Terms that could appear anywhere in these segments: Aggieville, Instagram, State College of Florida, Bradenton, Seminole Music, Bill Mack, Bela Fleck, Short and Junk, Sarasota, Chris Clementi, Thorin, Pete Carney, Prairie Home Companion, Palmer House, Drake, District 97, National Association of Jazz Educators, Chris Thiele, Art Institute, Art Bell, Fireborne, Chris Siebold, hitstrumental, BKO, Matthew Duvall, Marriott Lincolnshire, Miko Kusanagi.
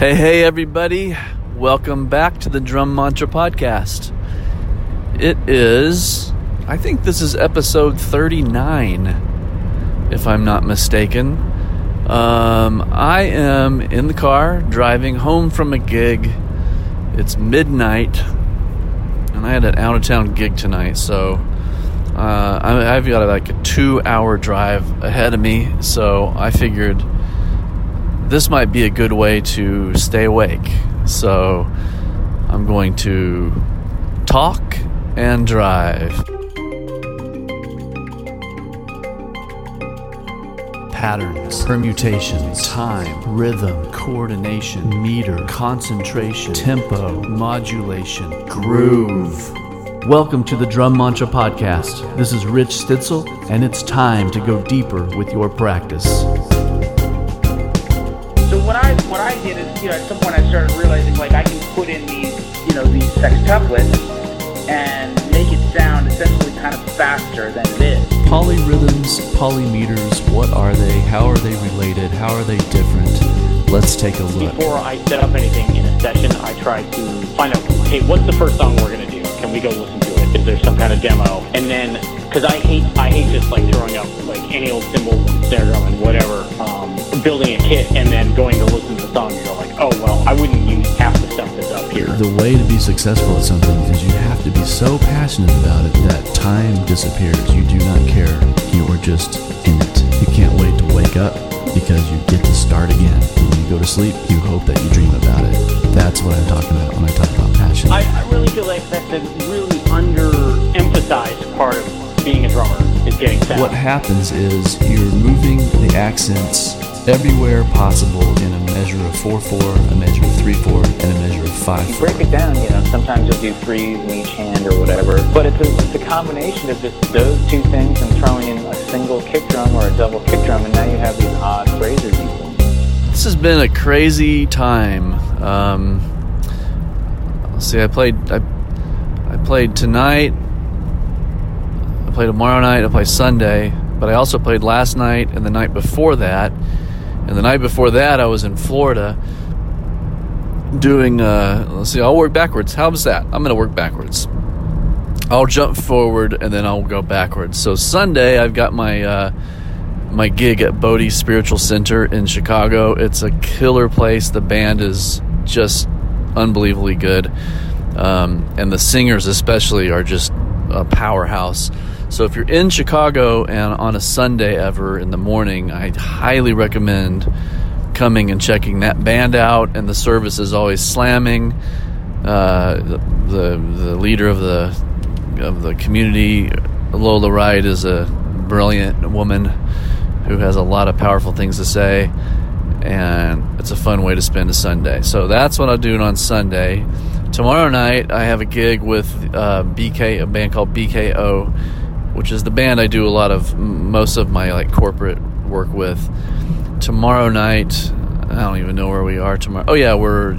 Hey, everybody. Welcome back to the Drum Mantra podcast. I think this is episode 39, if I'm not mistaken. I am in the car driving home from a gig. It's midnight, and I had an out-of-town gig tonight, so I've got like a 2-hour drive ahead of me, so I figured this might be a good way to stay awake. So I'm going to talk and drive. Patterns, permutations, time, rhythm, coordination, meter, concentration, tempo, modulation, groove. Welcome to the Drum Mantra Podcast. This is Rich Stitzel, and it's time to go deeper with your practice. What I did is, at some point I started realizing, I can put in these sextuplets and make it sound essentially kind of faster than it is. Polyrhythms, polymeters, what are they? How are they related? How are they different? Let's take a look. Before I set up anything in a session, I try to find out, hey, what's the first song we're going to do? Can we go listen to it? Is there some kind of demo? And then, because I hate just throwing up any old cymbal, snare drum, and whatever, building a kit and then going to listen to the song and go I wouldn't use half the stuff that's up here. The way to be successful at something is you have to be so passionate about it that time disappears. You do not care. You are just in it. You can't wait to wake up because you get to start again. And when you go to sleep, you hope that you dream about it. That's what I'm talking about when I talk about passion. I really feel like that's a really underemphasized part of being a drummer is getting sound. What happens is you're moving the accents everywhere possible in a measure of 4/4, a measure of 3/4, and a measure of 5/4. Break it down, sometimes you'll do threes in each hand or whatever, but it's a combination of just those two things and throwing in a single kick drum or a double kick drum, and now you have these odd phrases. This has been a crazy time. I played tonight, I play tomorrow night, I play Sunday, but I also played last night and the night before that. And the night before that, I was in Florida doing, I'll work backwards. How was that? I'm going to work backwards. I'll jump forward, and then I'll go backwards. So Sunday, I've got my my gig at Bodie Spiritual Center in Chicago. It's a killer place. The band is just unbelievably good. And the singers especially are just a powerhouse. So if you're in Chicago and on a Sunday ever in the morning, I highly recommend coming and checking that band out. And the service is always slamming. The leader of the community, Lola Wright, is a brilliant woman who has a lot of powerful things to say. And it's a fun way to spend a Sunday. So that's what I'll do on Sunday. Tomorrow night, I have a gig with a band called BKO, which is the band I do most of my corporate work with. Tomorrow night, I don't even know where we are tomorrow. Oh yeah, we're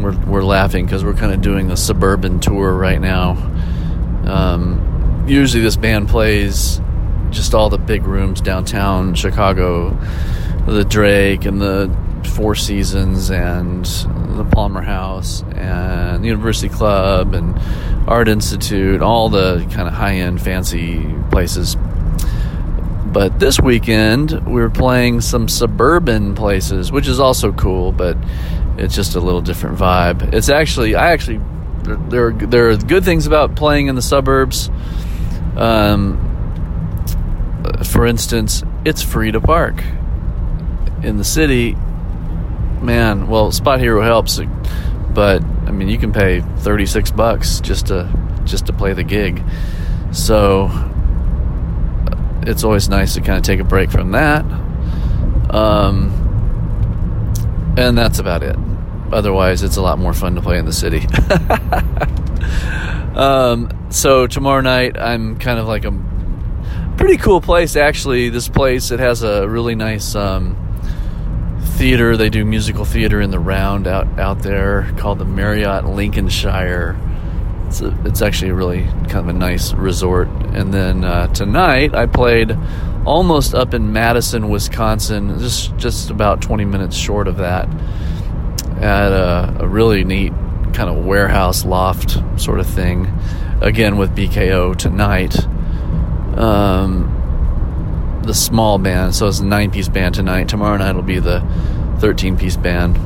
laughing because we're kind of doing a suburban tour right now. Usually this band plays just all the big rooms downtown Chicago, the Drake and the Four Seasons and the Palmer House and the University Club and Art Institute, all the kind of high-end fancy places. But this weekend we're playing some suburban places, which is also cool, but it's just a little different vibe. It's actually there are good things about playing in the suburbs. For instance, it's free to park. In the city, man, well, Spot Hero helps, but I mean, you can pay $36 just to play the gig. So it's always nice to kind of take a break from that. And that's about it. Otherwise, it's a lot more fun to play in the city. So tomorrow night, I'm kind of like a pretty cool place, actually. This place, it has a really nice theater. They do musical theater in the round out there called the Marriott Lincolnshire, It's actually really kind of a nice resort. And then tonight I played almost up in Madison, Wisconsin, just about 20 minutes short of that, at a really neat kind of warehouse loft sort of thing, again with BKO tonight. The small band, so it's a 9-piece band tonight. Tomorrow night will be the 13-piece band.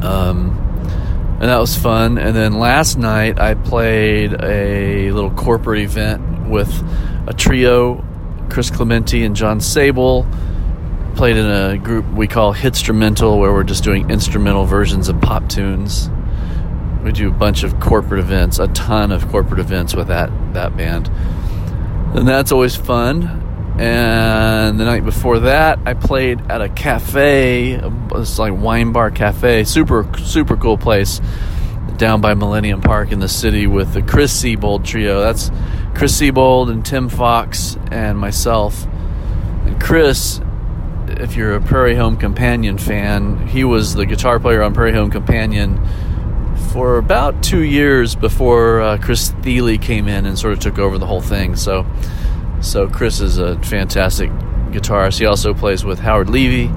And that was fun. And then last night I played a little corporate event with a trio, Chris Clementi and John Sable. Played in a group we call Hitstrumental, where we're just doing instrumental versions of pop tunes. We do a bunch of corporate events, a ton of corporate events with that band. And that's always fun. And the night before that, I played at a cafe. It's like wine bar cafe. Super, super cool place down by Millennium Park in the city with the Chris Siebold trio. That's Chris Siebold and Tim Fox and myself. And Chris, if you're a Prairie Home Companion fan, he was the guitar player on Prairie Home Companion for about 2 years before Chris Thiele came in and sort of took over the whole thing. So Chris is a fantastic guitarist. He also plays with Howard Levy,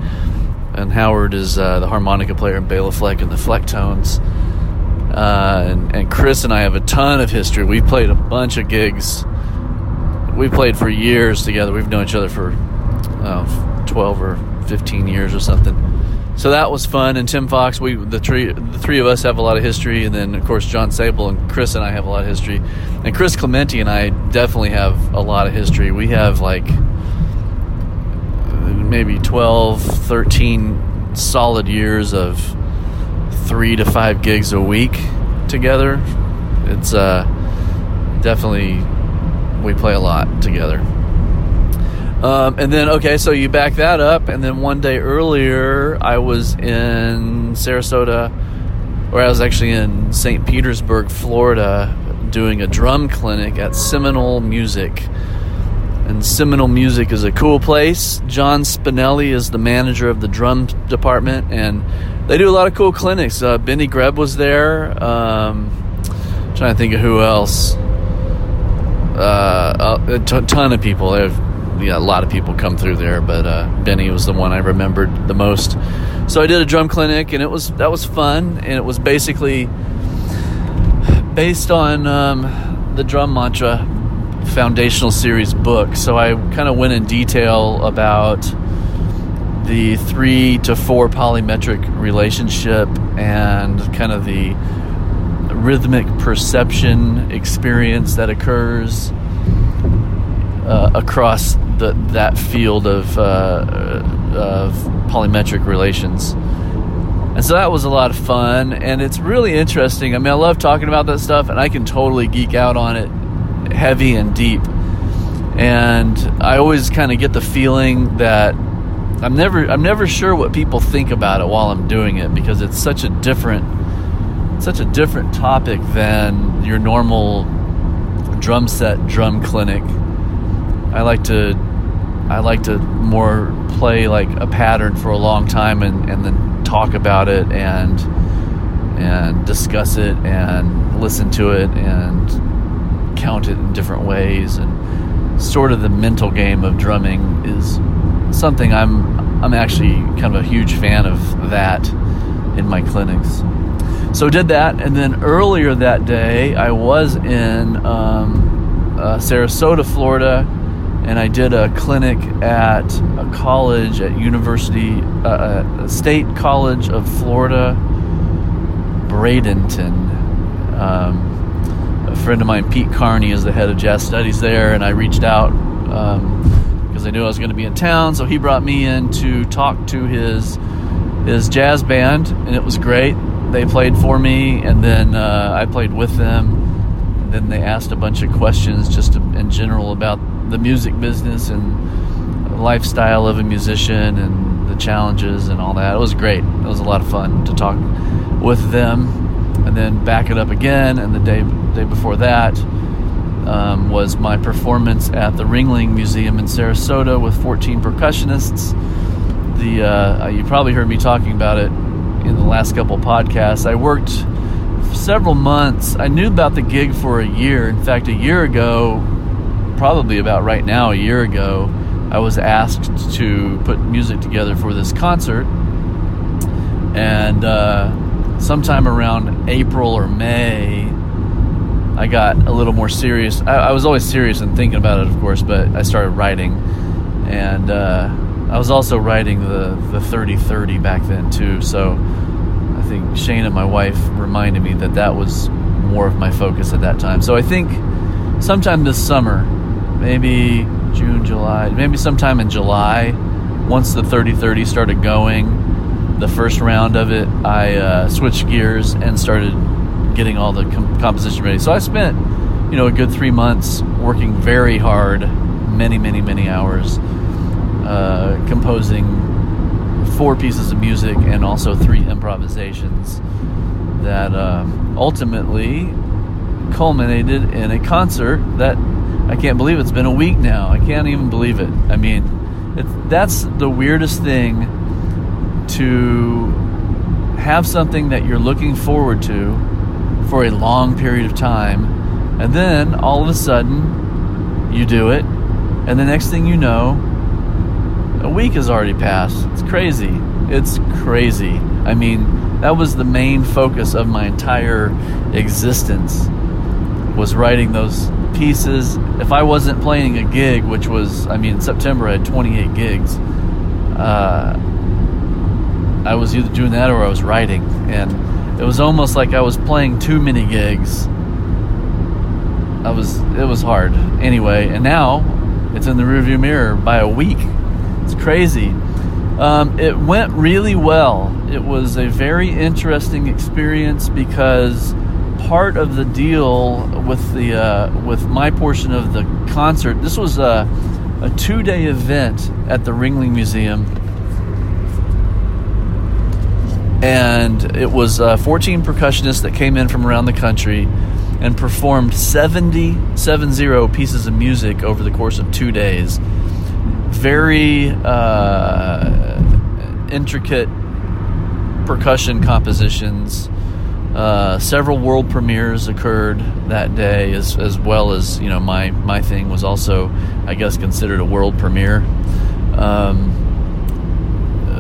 and Howard is the harmonica player in Bela Fleck and the Flecktones. And Chris and I have a ton of history. We've played a bunch of gigs. We played for years together. We've known each other for 12 or 15 years or something. So that was fun. And Tim Fox, the three of us have a lot of history. And then, of course, John Sable and Chris and I have a lot of history. And Chris Clementi and I definitely have a lot of history. We have like maybe 12, 13 solid years of 3 to 5 gigs a week together. It's definitely, we play a lot together. And then, okay, so you back that up, and then one day earlier, I was in Sarasota, or I was actually in St. Petersburg, Florida, doing a drum clinic at Seminole Music. And Seminole Music is a cool place. John Spinelli is the manager of the drum department, and they do a lot of cool clinics. Benny Greb was there. I'm trying to think of who else. A ton of people. Yeah, a lot of people come through there, but Benny was the one I remembered the most. So I did a drum clinic, and that was fun, and it was basically based on the Drum Mantra foundational series book. So I kind of went in detail about the 3 to 4 polymetric relationship and kind of the rhythmic perception experience that occurs across that field of polymetric relations. And so that was a lot of fun, and it's really interesting. I mean, I love talking about that stuff, and I can totally geek out on it heavy and deep. And I always kind of get the feeling that I'm never sure what people think about it while I'm doing it, because it's such a different topic than your normal drum set drum clinic. I like to more play like a pattern for a long time and then talk about it and discuss it and listen to it and count it in different ways, and sort of the mental game of drumming is something I'm actually kind of a huge fan of that in my clinics. So did that, and then earlier that day I was in Sarasota, Florida. And I did a clinic at a college at State College of Florida, Bradenton. A friend of mine, Pete Carney, is the head of jazz studies there, and I reached out because I knew I was going to be in town, so he brought me in to talk to his jazz band, and it was great. They played for me, and then I played with them, and then they asked a bunch of questions just in general about the music business and lifestyle of a musician and the challenges and all that. It was great. It was a lot of fun to talk with them, and then back it up again. And the day before that was my performance at the Ringling Museum in Sarasota with 14 percussionists. You probably heard me talking about it in the last couple podcasts. I worked several months. I knew about the gig for a year. In fact, a year ago, probably about right now, a year ago, I was asked to put music together for this concert. And sometime around April or May, I got a little more serious. I was always serious and thinking about it, of course, but I started writing. And I was also writing the 30-30 back then, too. So I think Shane and my wife reminded me that that was more of my focus at that time. So I think sometime this summer, maybe June, July, maybe sometime in July, once the 30-30 started going, the first round of it, I switched gears and started getting all the composition ready. So I spent, a good 3 months working very hard, many hours, composing 4 pieces of music and also 3 improvisations that ultimately culminated in a concert that I can't believe it's been a week now. I can't even believe it. I mean, that's the weirdest thing, to have something that you're looking forward to for a long period of time, and then all of a sudden you do it, and the next thing you know, a week has already passed. It's crazy. I mean, that was the main focus of my entire existence, was writing those pieces. If I wasn't playing a gig, which was, in September I had 28 gigs, I was either doing that or I was writing, and it was almost like I was playing too many gigs. It was hard. Anyway, and now it's in the rearview mirror by a week. It's crazy. It went really well. It was a very interesting experience, because part of the deal with the with my portion of the concert, this was a 2-day event at the Ringling Museum. And it was 14 percussionists that came in from around the country and performed 70 pieces of music over the course of 2 days. Very intricate percussion compositions. Several world premieres occurred that day, as well as, my thing was also, I guess, considered a world premiere.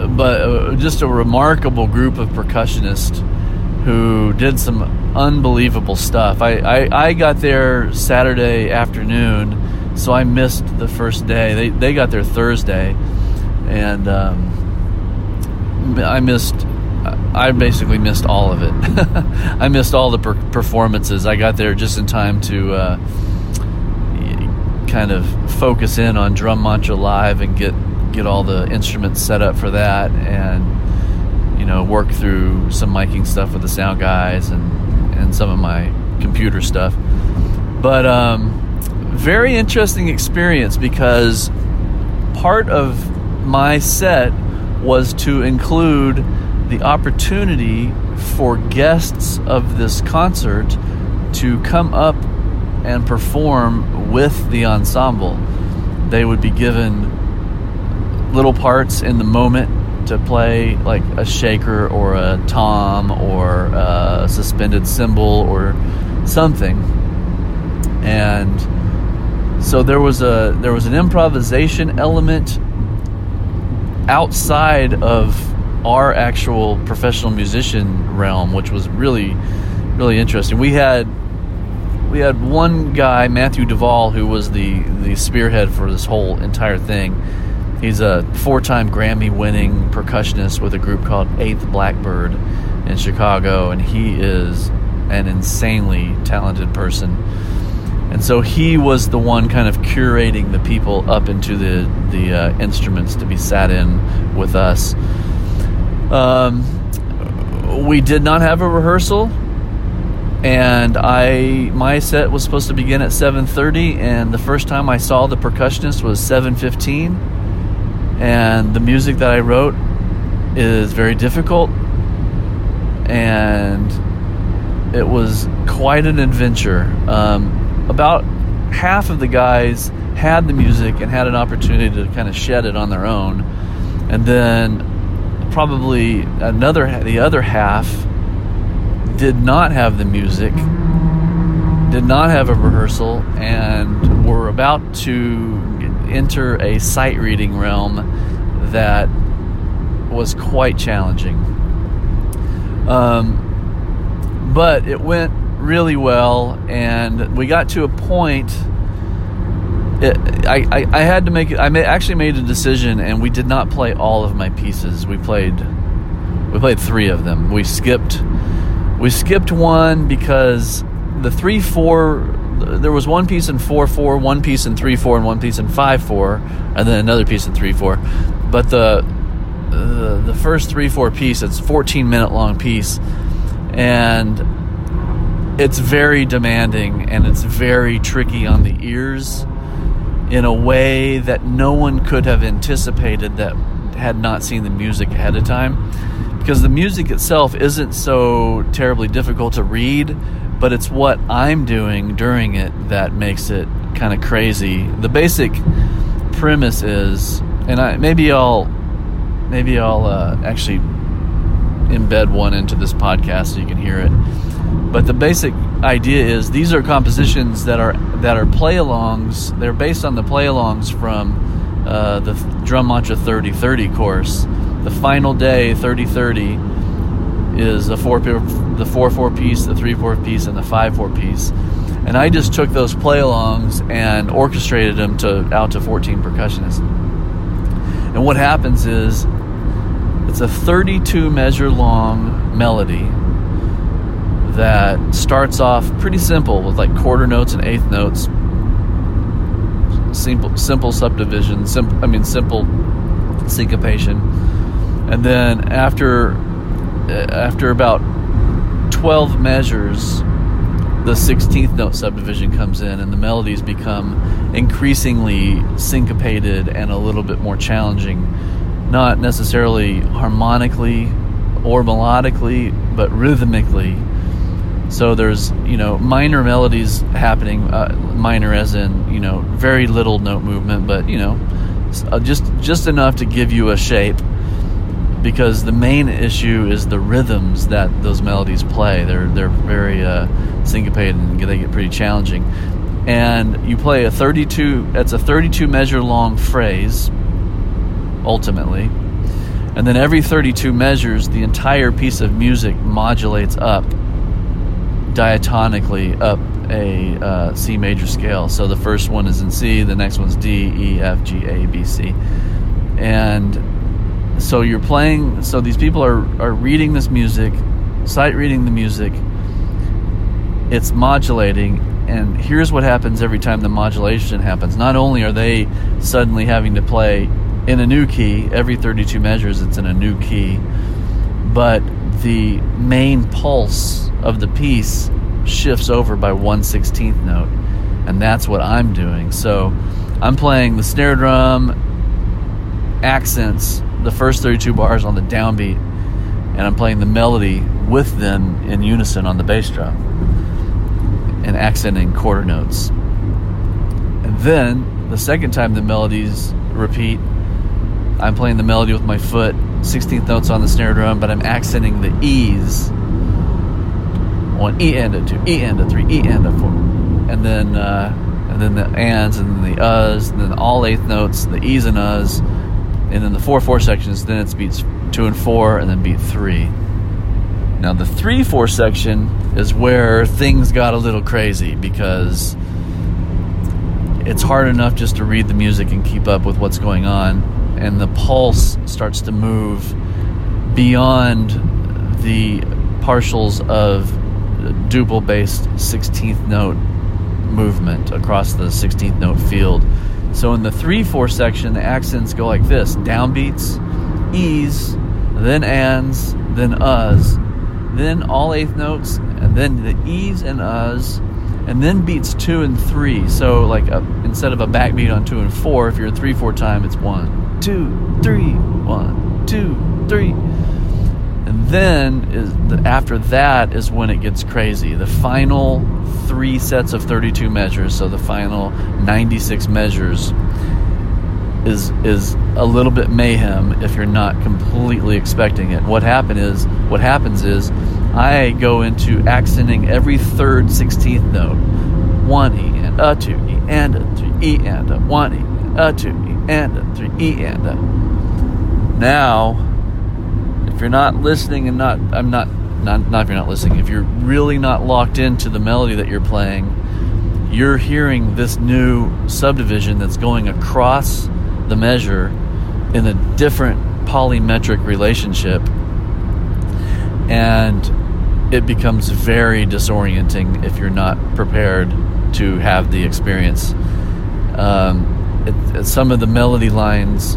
But just a remarkable group of percussionists who did some unbelievable stuff. I got there Saturday afternoon, so I missed the first day. They got there Thursday, and I basically missed all of it. I missed all the performances. I got there just in time to kind of focus in on Drum Mantra Live and get all the instruments set up for that, and work through some miking stuff with the sound guys and some of my computer stuff. But very interesting experience, because part of my set was to include the opportunity for guests of this concert to come up and perform with the ensemble. They would be given little parts in the moment to play, like a shaker or a tom or a suspended cymbal or something. And so there was an improvisation element outside of our actual professional musician realm, which was really, really interesting. We had one guy, Matthew Duvall, who was the spearhead for this whole entire thing. He's a 4-time Grammy-winning percussionist with a group called 8th Blackbird in Chicago, and he is an insanely talented person. And so he was the one kind of curating the people up into the instruments to be sat in with us. We did not have a rehearsal, and my set was supposed to begin at 7:30, and the first time I saw the percussionist was 7:15. And the music that I wrote is very difficult, and it was quite an adventure. About half of the guys had the music and had an opportunity to kind of shed it on their own, and then probably the other half did not have the music, did not have a rehearsal, and were about to enter a sight reading realm that was quite challenging. But it went really well, and we got to a point. I actually made a decision, and we did not play all of my pieces. We played three of them. We skipped one because the 3/4, there was one piece in 4/4, one piece in 3/4, and one piece in 5/4, and then another piece in 3/4. But the first 3/4 piece, it's a 14-minute long piece, and it's very demanding, and it's very tricky on the ears in a way that no one could have anticipated that had not seen the music ahead of time, because the music itself isn't so terribly difficult to read, but it's what I'm doing during it that makes it kind of crazy. The basic premise is, and I'll actually embed one into this podcast so you can hear it. But the basic idea is these are compositions that are play-alongs. They're based on the play-alongs from the Drum Mantra 30-30 course. The final day 30-30 is the 4/4 piece, the 3/4 piece, and the 5/4 piece. And I just took those play-alongs and orchestrated them out to 14 percussionists. And what happens is it's a 32-measure-long melody that starts off pretty simple with like quarter notes and eighth notes, simple subdivision, simple syncopation, and then after about 12 measures, the 16th note subdivision comes in, and the melodies become increasingly syncopated and a little bit more challenging, not necessarily harmonically or melodically, but rhythmically. So there's, minor melodies happening, minor as in, very little note movement, but, just enough to give you a shape, because the main issue is the rhythms that those melodies play. They're very syncopated, and they get pretty challenging. And you play that's a 32-measure long phrase, ultimately. And then every 32 measures, the entire piece of music modulates up, diatonically up a C major scale. So the first one is in C, the next one's D, E, F, G, A, B, C. And so you're playing, so these people are reading this music, sight reading the music, it's modulating, and here's what happens every time the modulation happens. Not only are they suddenly having to play in a new key, every 32 measures it's in a new key, but the main pulse of the piece shifts over by 1/16th note, and that's what I'm doing. So I'm playing the snare drum accents, the first 32 bars on the downbeat, and I'm playing the melody with them in unison on the bass drum and accenting quarter notes. And then the second time the melodies repeat, I'm playing the melody with my foot, 16th notes on the snare drum, but I'm accenting the E's. One E and a two, E and a three, E and a four, and then the ands, and then the uhs, and then all eighth notes, the E's and uhs, and then the 4/4 sections. Then it's beats 2 and 4, and then beat 3. Now the 3/4 section is where things got a little crazy, because it's hard enough just to read the music and keep up with what's going on, and the pulse starts to move beyond the partials of duple-based 16th note movement across the 16th note field. So in the 3/4 section, the accents go like this: downbeats, E's, then ands, then uhs, then all eighth notes, and then the E's and uhs, and then beats 2 and 3. So like instead of a backbeat on 2 and 4, if you're a 3/4 time, it's 1, 2, 3, 1, 2, 3, and then after that is when it gets crazy. The final 3 sets of 32 measures, so the final 96 measures, is a little bit mayhem if you're not completely expecting it. What happens is I go into accenting every third 16th note. 1E and a 2E and a 3E and a 1E and a 2E and a 3E and a. Now, if you're not listening and not, I'm not if you're not listening, if you're really not locked into the melody that you're playing, you're hearing this new subdivision that's going across the measure in a different polymetric relationship, and it becomes very disorienting if you're not prepared to have the experience. Some of the melody lines,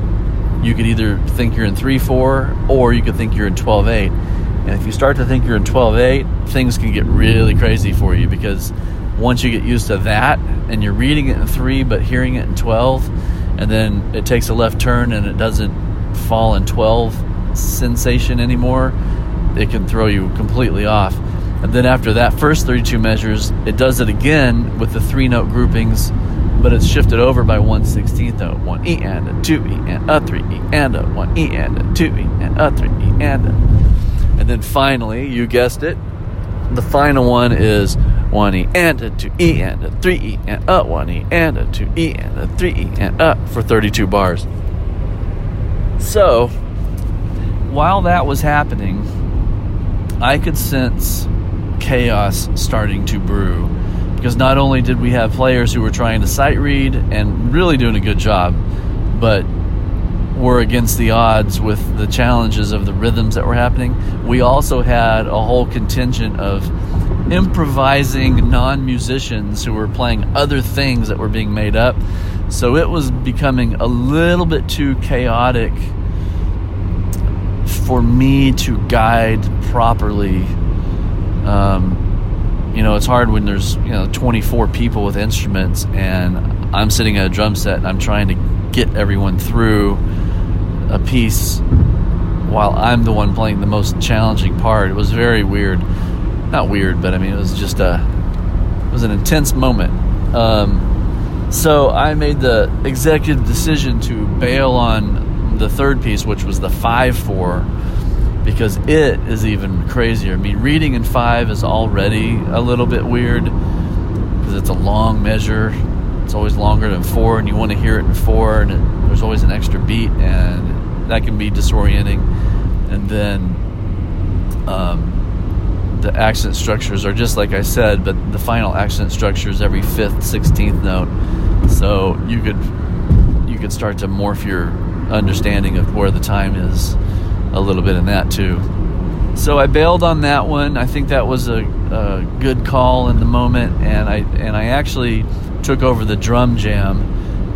you could either think you're in 3/4 or you could think you're in 12/8, and if you start to think you're in 12/8, things can get really crazy for you, because once you get used to that and you're reading it in 3 but hearing it in 12, and then it takes a left turn and it doesn't fall in 12 sensation anymore, it can throw you completely off. And then after that first 32 measures, it does it again with the three note groupings, but it's shifted over by 1/16th note, 1E and a 2E and a 3E and a 1E and a 2E and a 3E and a. And then finally, you guessed it, the final one is 1E and a 2E and a 3E and a 1E and a 2E and a 3E and a for 32 bars. So, while that was happening, I could sense chaos starting to brew, because not only did we have players who were trying to sight read and really doing a good job, but were against the odds with the challenges of the rhythms that were happening, we also had a whole contingent of improvising non-musicians who were playing other things that were being made up. So it was becoming a little bit too chaotic for me to guide properly. It's hard when there's 24 people with instruments and I'm sitting at a drum set and I'm trying to get everyone through a piece while I'm the one playing the most challenging part. It was very weird. Not weird, but I mean, it was just an intense moment. So I made the executive decision to bail on the third piece, which was the 5/4, because it is even crazier. I mean, reading in 5 is already a little bit weird because it's a long measure. It's always longer than 4, and you want to hear it in 4, and there's always an extra beat, and that can be disorienting. And then the accent structures are just like I said, but the final accent structure is every 5th, 16th note. So you could start to morph your understanding of where the time is a little bit in that too. So I bailed on that one. I think that was a good call in the moment, and I actually took over the drum jam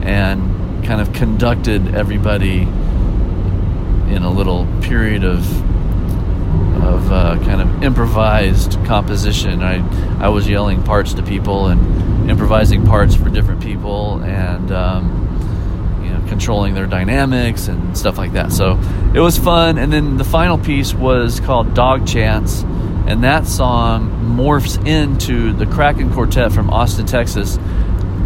and kind of conducted everybody in a little period of kind of improvised composition. I was yelling parts to people and improvising parts for different people, and controlling their dynamics and stuff like that. So it was fun. And then the final piece was called Dog Chants, and that song morphs into the Kraken Quartet from Austin, Texas.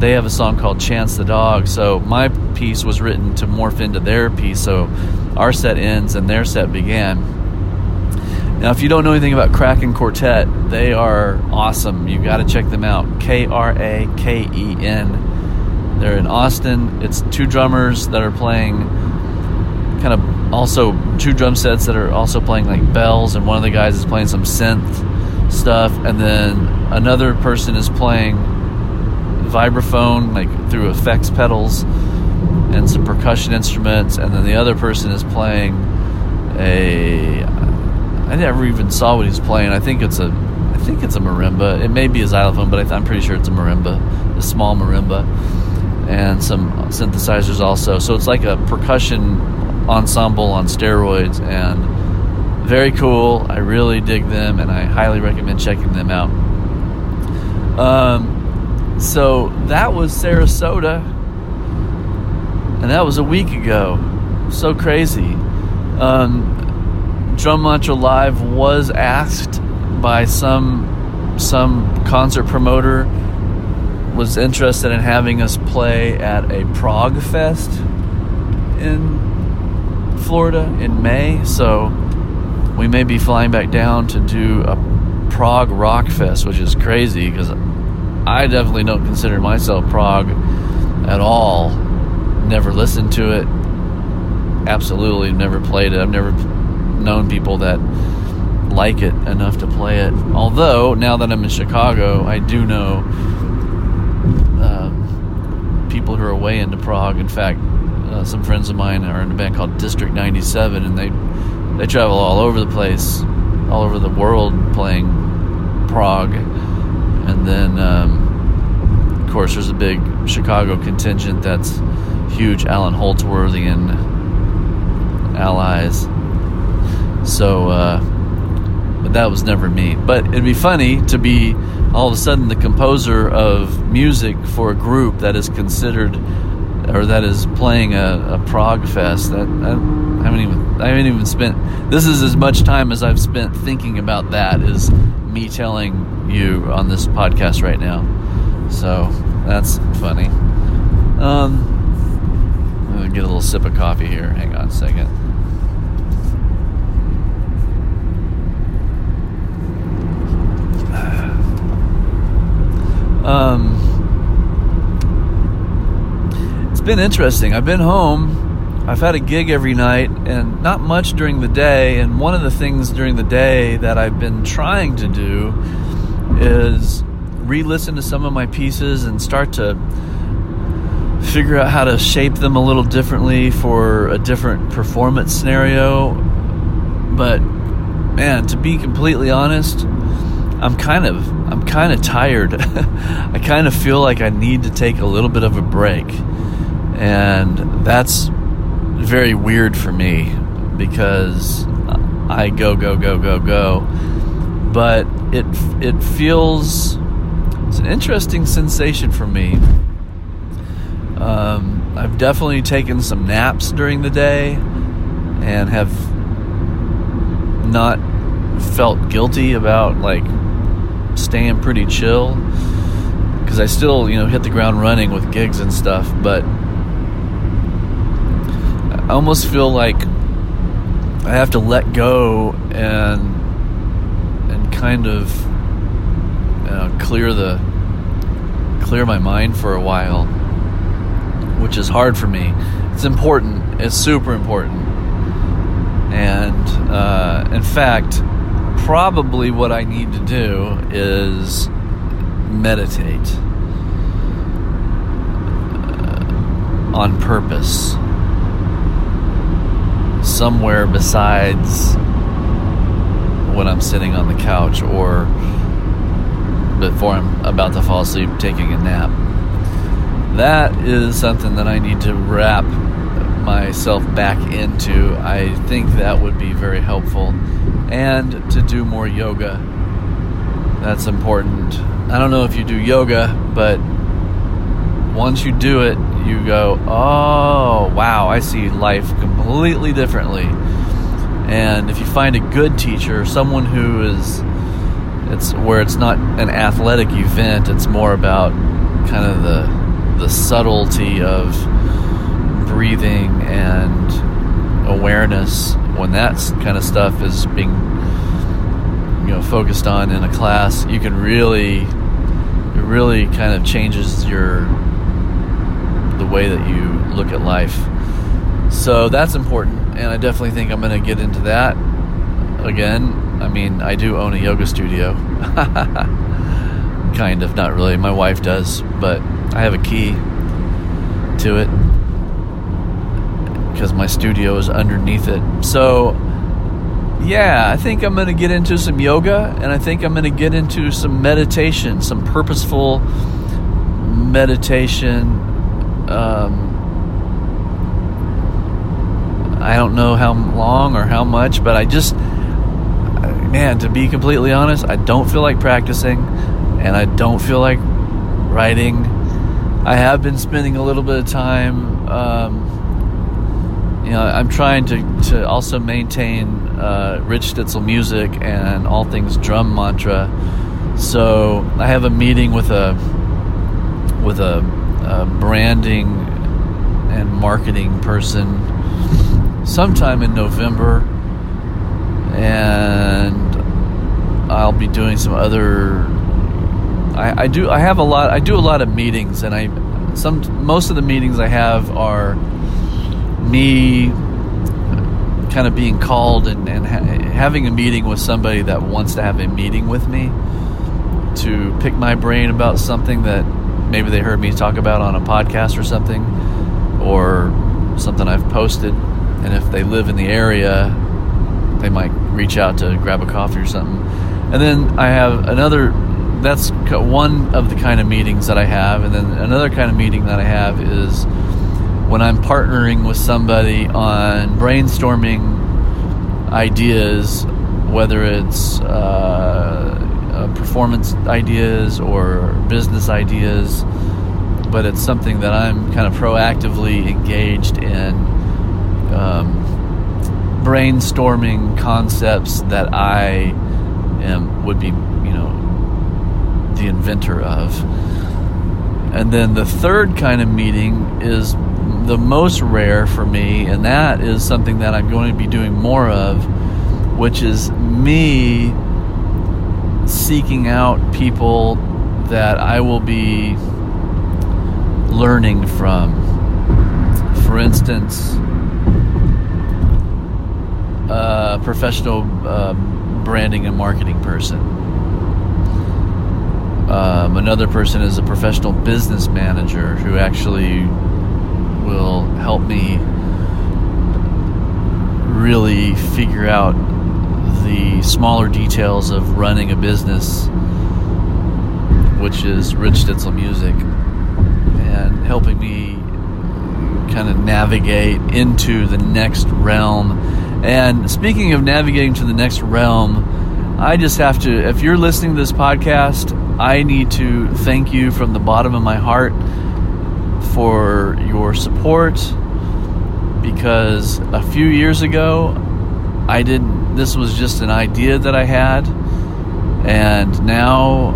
They have a song called Chance the Dog, so my piece was written to morph into their piece, so our set ends and their set began. Now, if you don't know anything about Kraken Quartet, they are awesome. You've got to check them out. Kraken. They're in Austin. It's 2 drummers that are playing kind of also 2 drum sets that are also playing like bells, and one of the guys is playing some synth stuff, and then another person is playing vibraphone, like through effects pedals and some percussion instruments, and then the other person is playing I never even saw what he's playing. I think it's a marimba. It may be a xylophone, but I'm pretty sure it's a marimba, a small marimba, and some synthesizers also. So it's like a percussion ensemble on steroids, and very cool. I really dig them, and I highly recommend checking them out. So that was Sarasota, and that was a week ago. So crazy. Drum Mantra Live was asked by some concert promoter, was interested in having us play at a prog fest in Florida in May. So we may be flying back down to do a Prague Rock Fest, which is crazy because I definitely don't consider myself prog at all. Never listened to it. Absolutely never played it. I've never known people that like it enough to play it. Although, now that I'm in Chicago, I do know people who are way into prog. In fact, some friends of mine are in a band called District 97, and they travel all over the place, all over the world playing prog. And then, of course, there's a big Chicago contingent that's huge, Alan Holdsworthy and allies. So, but that was never me. But it'd be funny to be all of a sudden the composer of music for a group that is considered, or that is playing a prog fest. I haven't even spent. This is as much time as I've spent thinking about that as me telling you on this podcast right now. So that's funny. I'm gonna get a little sip of coffee here. Hang on a second. It's been interesting. I've been home. I've had a gig every night and not much during the day. And one of the things during the day that I've been trying to do is re-listen to some of my pieces and start to figure out how to shape them a little differently for a different performance scenario. But man, to be completely honest, I'm kind of tired. I kind of feel like I need to take a little bit of a break. And that's very weird for me because I go. But it feels, it's an interesting sensation for me. I've definitely taken some naps during the day and have not felt guilty about like staying pretty chill because I still, hit the ground running with gigs and stuff, but I almost feel like I have to let go and kind of clear my mind for a while, which is hard for me. It's important. It's super important. And in fact, probably what I need to do is meditate on purpose somewhere besides when I'm sitting on the couch or before I'm about to fall asleep taking a nap. That is something that I need to wrap myself back into. I think that would be very helpful. And to do more yoga. That's important. I don't know if you do yoga, but once you do it, you go, oh, wow, I see life completely differently. And if you find a good teacher, someone who is, it's where it's not an athletic event, it's more about kind of the subtlety of breathing and awareness. When that kind of stuff is being, focused on in a class, you can really kind of changes the way that you look at life. So that's important, and I definitely think I'm going to get into that again. I mean, I do own a yoga studio, kind of, not really. My wife does, but I have a key to it, because my studio is underneath it. So, yeah, I think I'm going to get into some yoga, and I think I'm going to get into some meditation, some purposeful meditation. I don't know how long or how much, but to be completely honest, I don't feel like practicing, and I don't feel like writing. I have been spending a little bit of time, I'm trying to also maintain Rich Stitzel Music and all things Drum Mantra. So I have a meeting with a branding and marketing person sometime in November. and I'll be doing some other. I do a lot of meetings, and most of the meetings I have are me kind of being called and having a meeting with somebody that wants to have a meeting with me to pick my brain about something that maybe they heard me talk about on a podcast or something, or something I've posted. And if they live in the area, they might reach out to grab a coffee or something. And then I have that's one of the kind of meetings that I have. And then another kind of meeting that I have is when I'm partnering with somebody on brainstorming ideas, whether it's performance ideas or business ideas, but it's something that I'm kind of proactively engaged in, brainstorming concepts that I would be the inventor of. And then the third kind of meeting is the most rare for me, and that is something that I'm going to be doing more of, which is me seeking out people that I will be learning from. For instance, a professional branding and marketing person. Another person is a professional business manager who actually will help me really figure out the smaller details of running a business, which is Rich Stitzel Music, and helping me kind of navigate into the next realm. And speaking of navigating to the next realm, I just have to, if you're listening to this podcast, I need to thank you from the bottom of my heart for your support, because a few years ago this was just an idea that I had, and now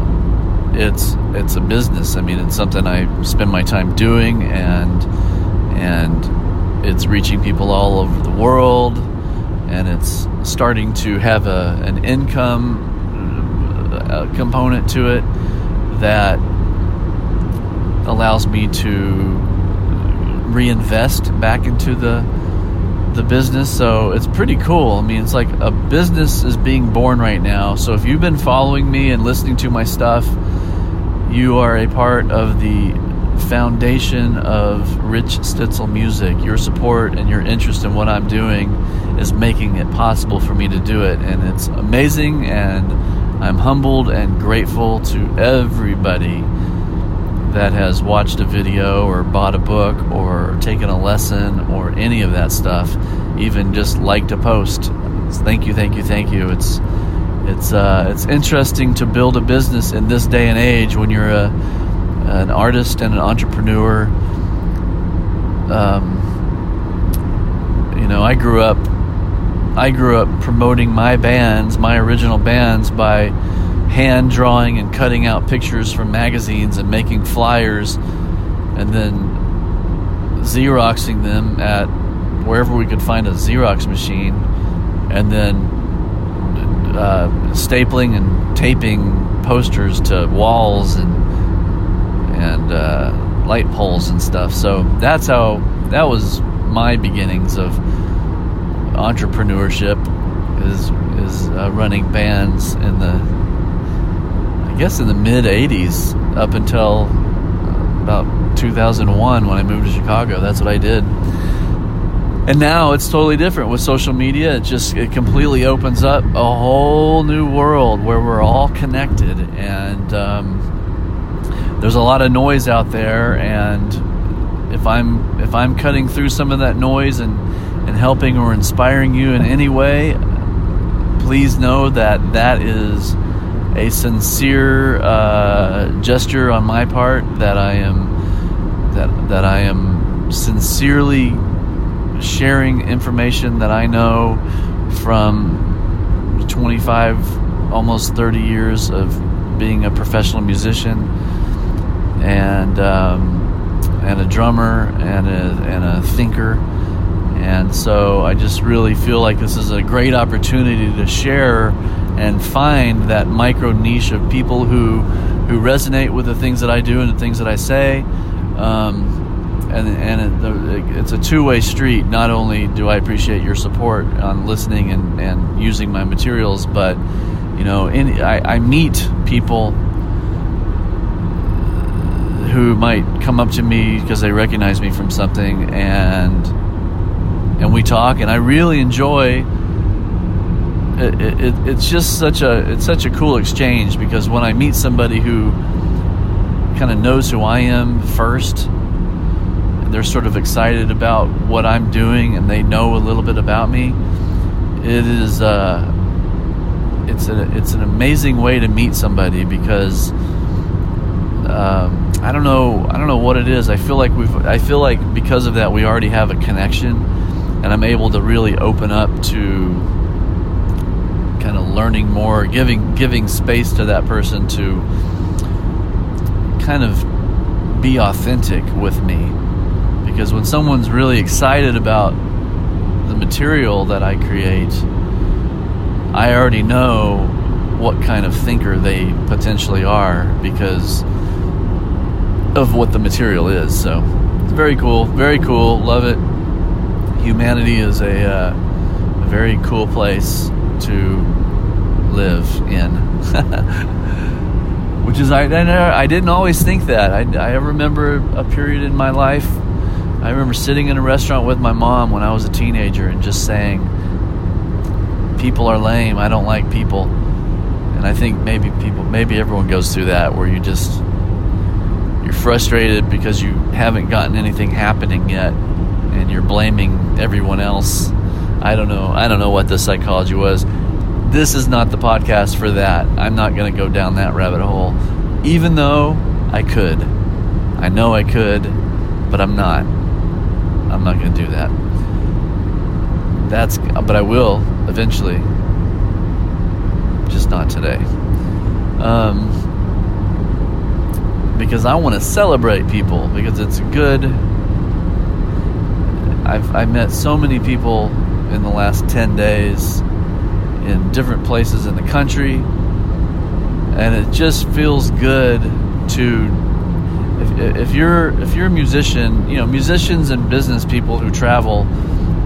it's a business. I mean, it's something I spend my time doing, and it's reaching people all over the world, and it's starting to have an income component to it that allows me to reinvest back into the business. So it's pretty cool. I mean, it's like a business is being born right now. So if you've been following me and listening to my stuff, you are a part of the foundation of Rich Stitzel Music. Your support and your interest in what I'm doing is making it possible for me to do it, and it's amazing, and I'm humbled and grateful to everybody that has watched a video or bought a book or taken a lesson or any of that stuff, even just liked a post. Thank you, thank you, thank you. It's interesting to build a business in this day and age when you're an artist and an entrepreneur. I grew up promoting my bands, my original bands, by hand drawing and cutting out pictures from magazines and making flyers and then Xeroxing them at wherever we could find a Xerox machine, and then stapling and taping posters to walls and light poles and stuff. So that was my beginnings of entrepreneurship, is running bands in the mid 80s up until about 2001 when I moved to Chicago. That's what I did. And now it's totally different with social media. It completely opens up a whole new world where we're all connected, and there's a lot of noise out there, and if I'm cutting through some of that noise and helping or inspiring you in any way, please know that is a sincere gesture on my part, that I am sincerely sharing information that I know from 25, almost 30 years of being a professional musician and a drummer and a thinker. And so I just really feel like this is a great opportunity to share and find that micro niche of people who resonate with the things that I do and the things that I say. And it's a two-way street. Not only do I appreciate your support on listening and using my materials, but you know, I meet people who might come up to me because they recognize me from something, and we talk, and I really enjoy it. It's just such a cool exchange, because when I meet somebody who kind of knows who I am first, they're sort of excited about what I'm doing, and they know a little bit about me. It is it's an amazing way to meet somebody, because I don't know what it is. I feel like because of that we already have a connection, and I'm able to really open up to kind of learning more, giving space to that person to kind of be authentic with me. Because when someone's really excited about the material that I create, I already know what kind of thinker they potentially are because of what the material is. So it's very cool, love it. Humanity is a very cool place to live in. Which is, I didn't always think that. I remember a period in my life. I remember sitting in a restaurant with my mom when I was a teenager and just saying, people are lame, I don't like people. And I think maybe everyone goes through that, where you're frustrated because you haven't gotten anything happening yet and you're blaming everyone else. I don't know what the psychology was. This is not the podcast for that. I'm not going to go down that rabbit hole, even though I could. I know I could, but I'm not. I'm not going to do that. But I will eventually. Just not today. Because I want to celebrate people. Because it's good. I met so many people in the last 10 days in different places in the country. And it just feels good to... If you're a musician, you know, musicians and business people who travel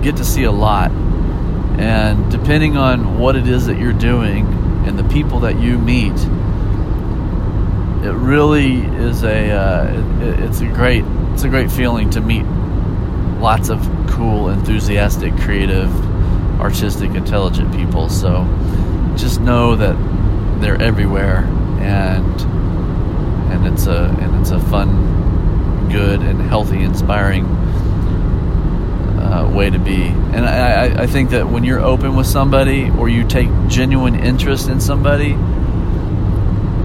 get to see a lot. And depending on what it is that you're doing and the people that you meet, it really is a great feeling to meet lots of cool, enthusiastic, creative, artistic, intelligent people. So just know that they're everywhere, and it's a fun, good, and healthy, inspiring way to be. And I think that when you're open with somebody, or you take genuine interest in somebody,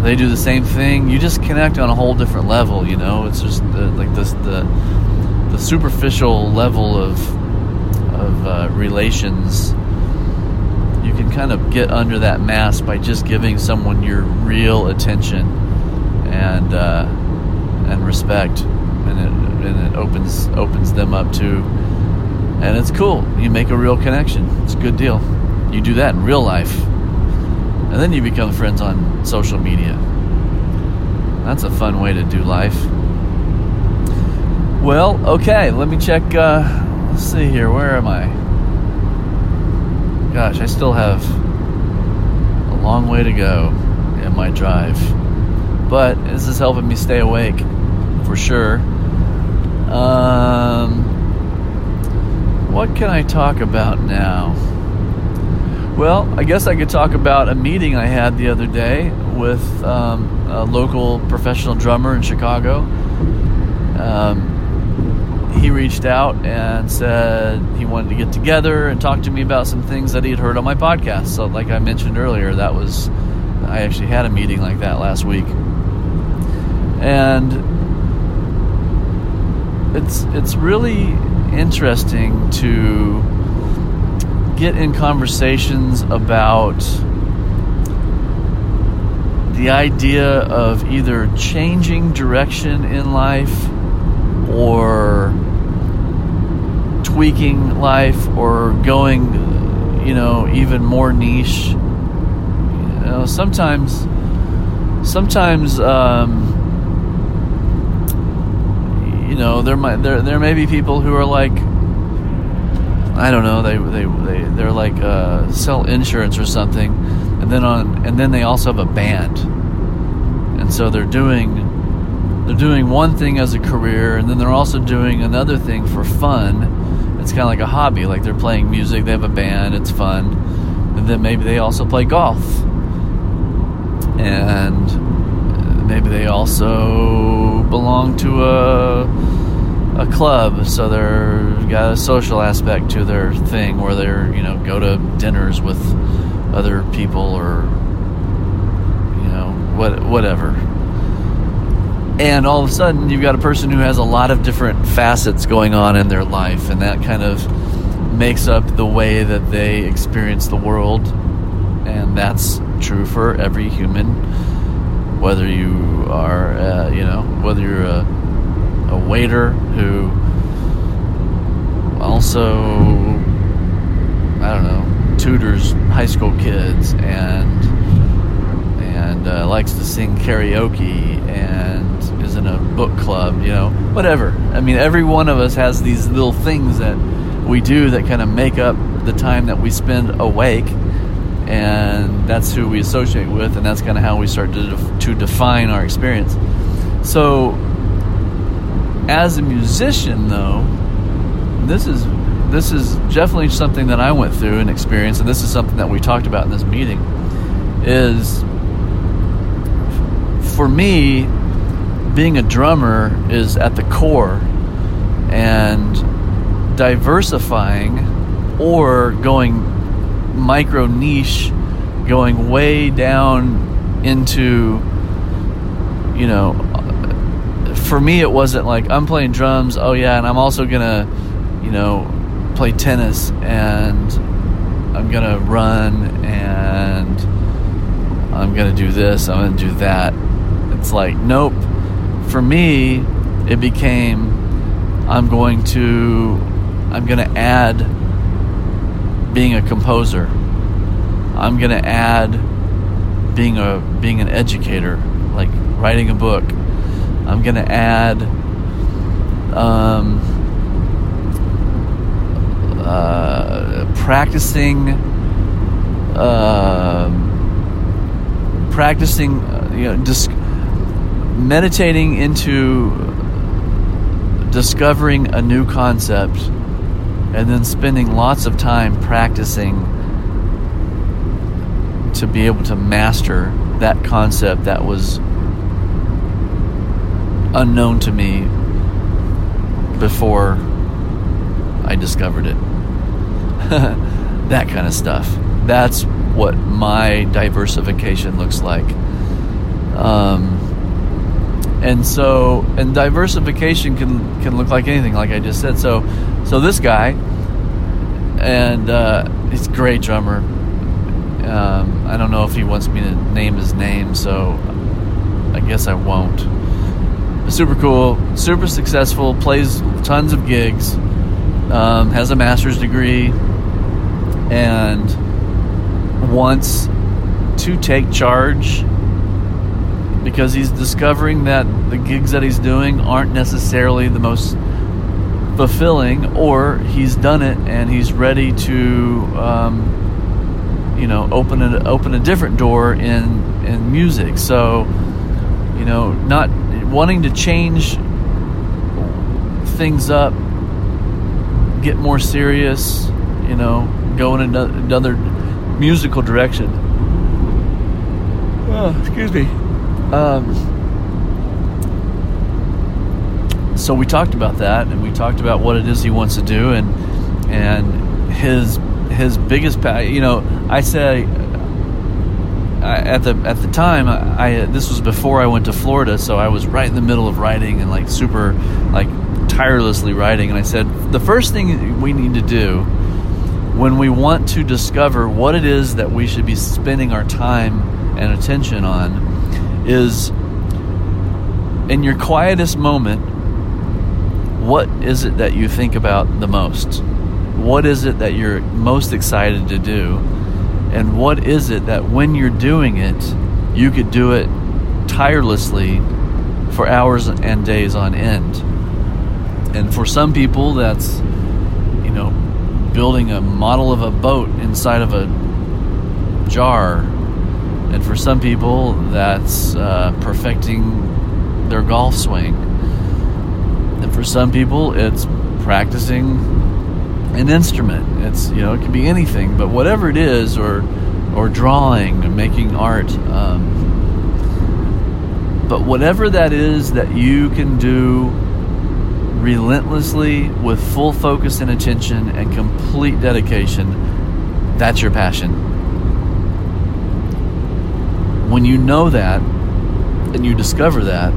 they do the same thing. You just connect on a whole different level. You know, it's just the superficial level of relations. You can kind of get under that mask by just giving someone your real attention and respect, and it opens them up too, and it's cool. You make a real connection. It's a good deal. You do that in real life, and then you become friends on social media. That's a fun way to do life. Well, okay, let me check. Let's see here. Where am I? Gosh, I still have a long way to go in my drive. But this is helping me stay awake, for sure. What can I talk about now? Well, I guess I could talk about a meeting I had the other day with a local professional drummer in Chicago. He reached out and said he wanted to get together and talk to me about some things that he had heard on my podcast. So, like I mentioned earlier, I actually had a meeting like that last week. And it's really interesting to get in conversations about the idea of either changing direction in life or tweaking life or going, even more niche. Sometimes there may be people who are like, I don't know, they're like sell insurance or something, and then they also have a band, and so they're doing one thing as a career, and then they're also doing another thing for fun. It's kind of like a hobby. Like, they're playing music, they have a band, it's fun, and then maybe they also play golf, and maybe they also belong to a club, so they've got a social aspect to their thing where they're go to dinners with other people or whatever. And all of a sudden, you've got a person who has a lot of different facets going on in their life, and that kind of makes up the way that they experience the world. And that's true for every human, whether you are, whether you're a waiter who also, tutors high school kids and likes to sing karaoke and is in a book club, whatever. I mean, every one of us has these little things that we do that kind of make up the time that we spend awake, and that's who we associate with, and that's kind of how we start to define our experience. So, as a musician, though, this is definitely something that I went through and experienced, and this is something that we talked about in this meeting, is... For me, being a drummer is at the core, and diversifying or going micro niche, going way down into, for me it wasn't like I'm playing drums, oh yeah, and I'm also gonna, play tennis, and I'm gonna run, and I'm gonna do this, I'm gonna do that. It's like, nope. For me, it became I'm going to add being a composer. I'm going to add being an educator, like writing a book. I'm going to add practicing meditating into discovering a new concept, and then spending lots of time practicing to be able to master that concept that was unknown to me before I discovered it. That kind of stuff. That's what my diversification looks like. And diversification can look like anything, like I just said. So this guy, and he's a great drummer. I don't know if he wants me to name his name, so I guess I won't. But super cool, super successful, plays tons of gigs, has a master's degree, and wants to take charge, because he's discovering that the gigs that he's doing aren't necessarily the most fulfilling, or he's done it and he's ready to, open a different door in music. So, not wanting to change things up, get more serious, go in another musical direction. Oh, excuse me. So we talked about that, and we talked about what it is he wants to do, and his biggest, I say at the time, I this was before I went to Florida, so I was right in the middle of writing and tirelessly writing, and I said the first thing we need to do when we want to discover what it is that we should be spending our time and attention on is, in your quietest moment, what is it that you think about the most? What is it that you're most excited to do? And what is it that when you're doing it, you could do it tirelessly for hours and days on end? And for some people, that's, you know, building a model of a boat inside of a jar. And for some people, that's perfecting their golf swing. And for some people, it's practicing an instrument. It's, you know, it could be anything, but whatever it is, or drawing and making art. But whatever that is that you can do relentlessly with full focus and attention and complete dedication, that's your passion. When you know that and you discover that,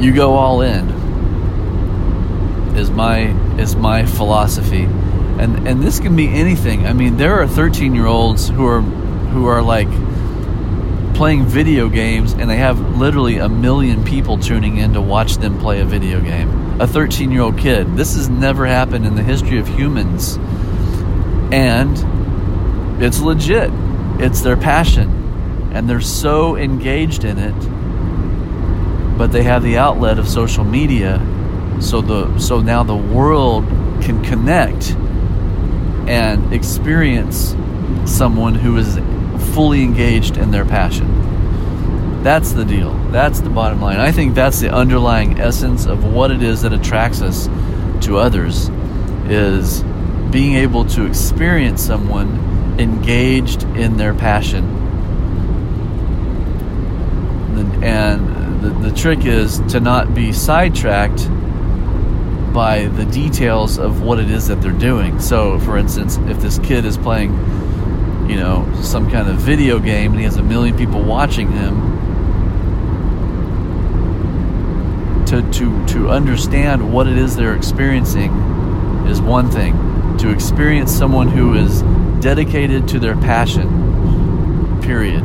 you go all in, is my philosophy. And this can be anything. I mean, there are 13-year-olds who are like playing video games, and they have literally 1 million people tuning in to watch them play a video game. A 13-year-old kid. This has never happened in the history of humans. And it's legit. It's their passion. And they're so engaged in it. But they have the outlet of social media. So now the world can connect and experience someone who is fully engaged in their passion. That's the deal. That's the bottom line. I think that's the underlying essence of what it is that attracts us to others, is being able to experience someone engaged in their passion. And the trick is to not be sidetracked by the details of what it is that they're doing. So, for instance, if this kid is playing, you know, some kind of video game and he has 1 million people watching him, to understand what it is they're experiencing is one thing. To experience someone who is dedicated to their passion, period.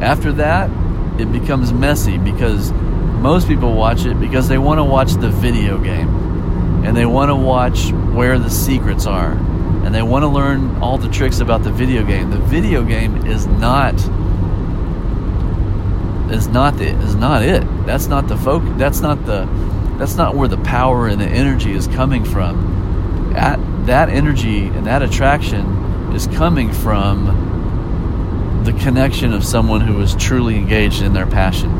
After that, it becomes messy, because most people watch it because they want to watch the video game. And they want to watch where the secrets are. And they want to learn all the tricks about the video game. The video game is not it. That's not where the power and the energy is coming from. That energy and that attraction is coming from the connection of someone who is truly engaged in their passion.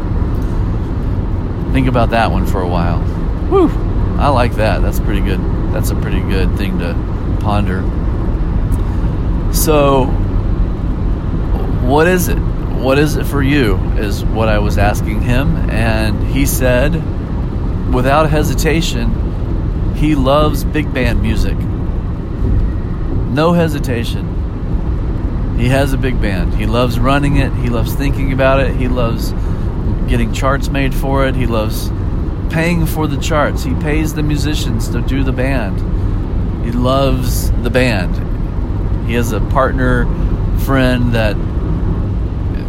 Think about that one for a while. Whew. I like that. That's pretty good. That's a pretty good thing to ponder. So, what is it? What is it for you? Is what I was asking him. And he said, without hesitation, he loves big band music. No hesitation. He has a big band. He loves running it. He loves thinking about it. He loves getting charts made for it. He loves paying for the charts. He pays the musicians to do the band. He loves the band. He has a partner friend that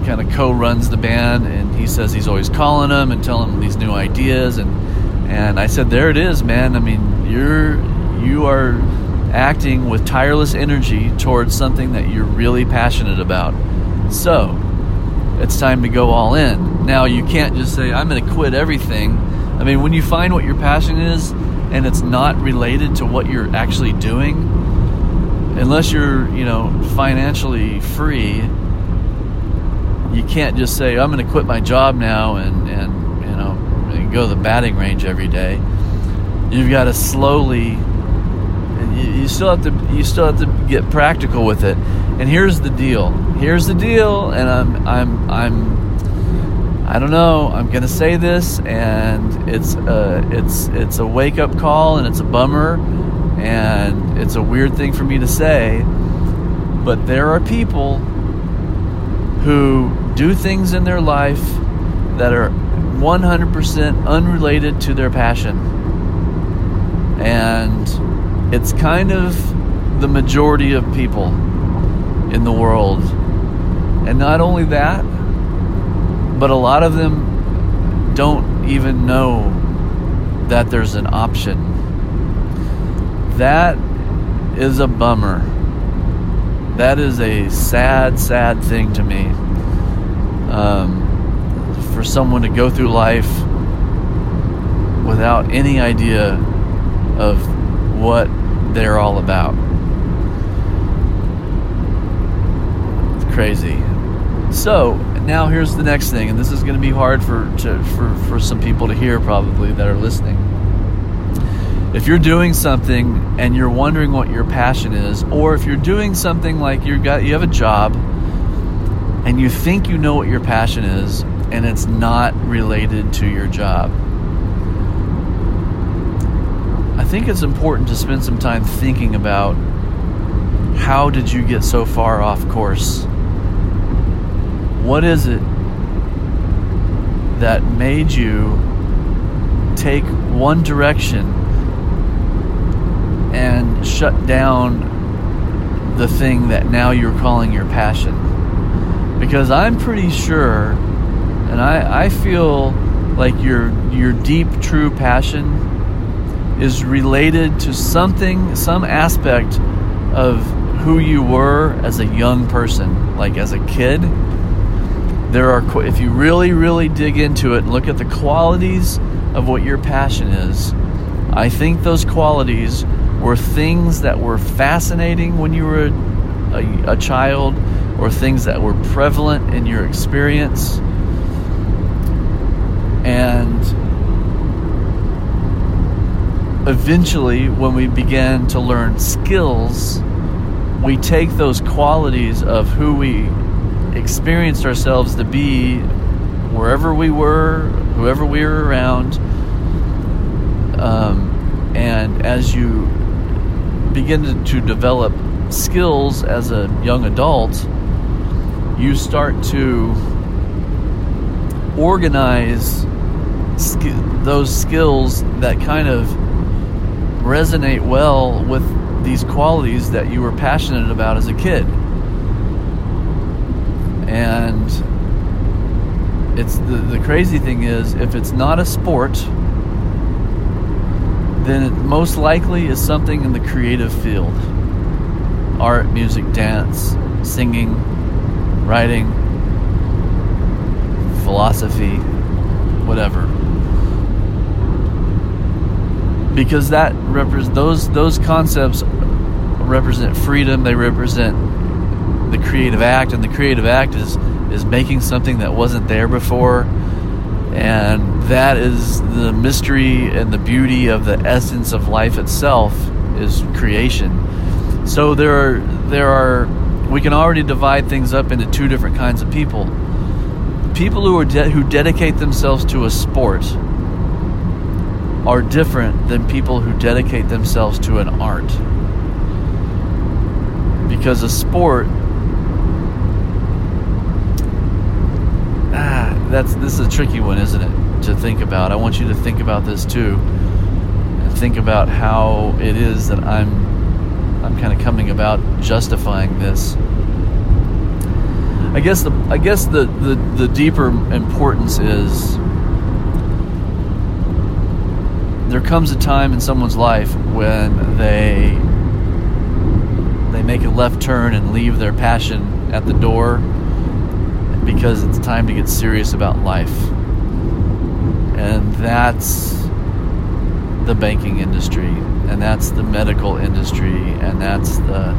kind of co-runs the band, and he says he's always calling him and telling him these new ideas. And I said, there it is, man. I mean, you are acting with tireless energy towards something that you're really passionate about. So it's time to go all in. Now, you can't just say, I'm going to quit everything. I mean, when you find what your passion is and it's not related to what you're actually doing, unless you're, you know, financially free, you can't just say, I'm going to quit my job now and you know, and go to the batting range every day. You've got to slowly, you still have to get practical with it. And here's the deal. And I don't know, I'm going to say this, and it's a wake-up call, and it's a bummer, and it's a weird thing for me to say, but there are people who do things in their life that are 100% unrelated to their passion. And it's kind of the majority of people in the world. And not only that, but a lot of them don't even know that there's an option. That is a bummer. That is a sad, sad thing to me. For someone to go through life without any idea of what they're all about. It's crazy. So now here's the next thing, and this is going to be hard for some people to hear probably that are listening. If you're doing something and you're wondering what your passion is, or if you're doing something like you have a job and you think you know what your passion is and it's not related to your job, I think it's important to spend some time thinking about how did you get so far off course? What is it that made you take one direction and shut down the thing that now you're calling your passion? Because I'm pretty sure, and I feel like your deep, true passion is related to something, some aspect of who you were as a young person, like as a kid. There are, if you really, really dig into it and look at the qualities of what your passion is, I think those qualities were things that were fascinating when you were a child, or things that were prevalent in your experience. And eventually, when we begin to learn skills, we take those qualities of who we experienced ourselves to be, wherever we were, whoever we were around, and as you begin to develop skills as a young adult, you start to organize those skills that kind of resonate well with these qualities that you were passionate about as a kid. And it's the crazy thing is, if it's not a sport, then it most likely is something in the creative field. Art, music, dance, singing, writing, philosophy, whatever. Because that those concepts represent freedom. They represent the creative act, and the creative act is making something that wasn't there before. And that is the mystery and the beauty of the essence of life itself, is creation. So we can already divide things up into two different kinds of people. People who dedicate themselves to a sport are different than people who dedicate themselves to an art. Because a sport, this is a tricky one, isn't it, to think about. I want you to think about this too, and think about how it is that I'm kind of coming about justifying this. I guess the deeper importance is, there comes a time in someone's life when they make a left turn and leave their passion at the door, because it's time to get serious about life. And that's the banking industry, and that's the medical industry, and that's the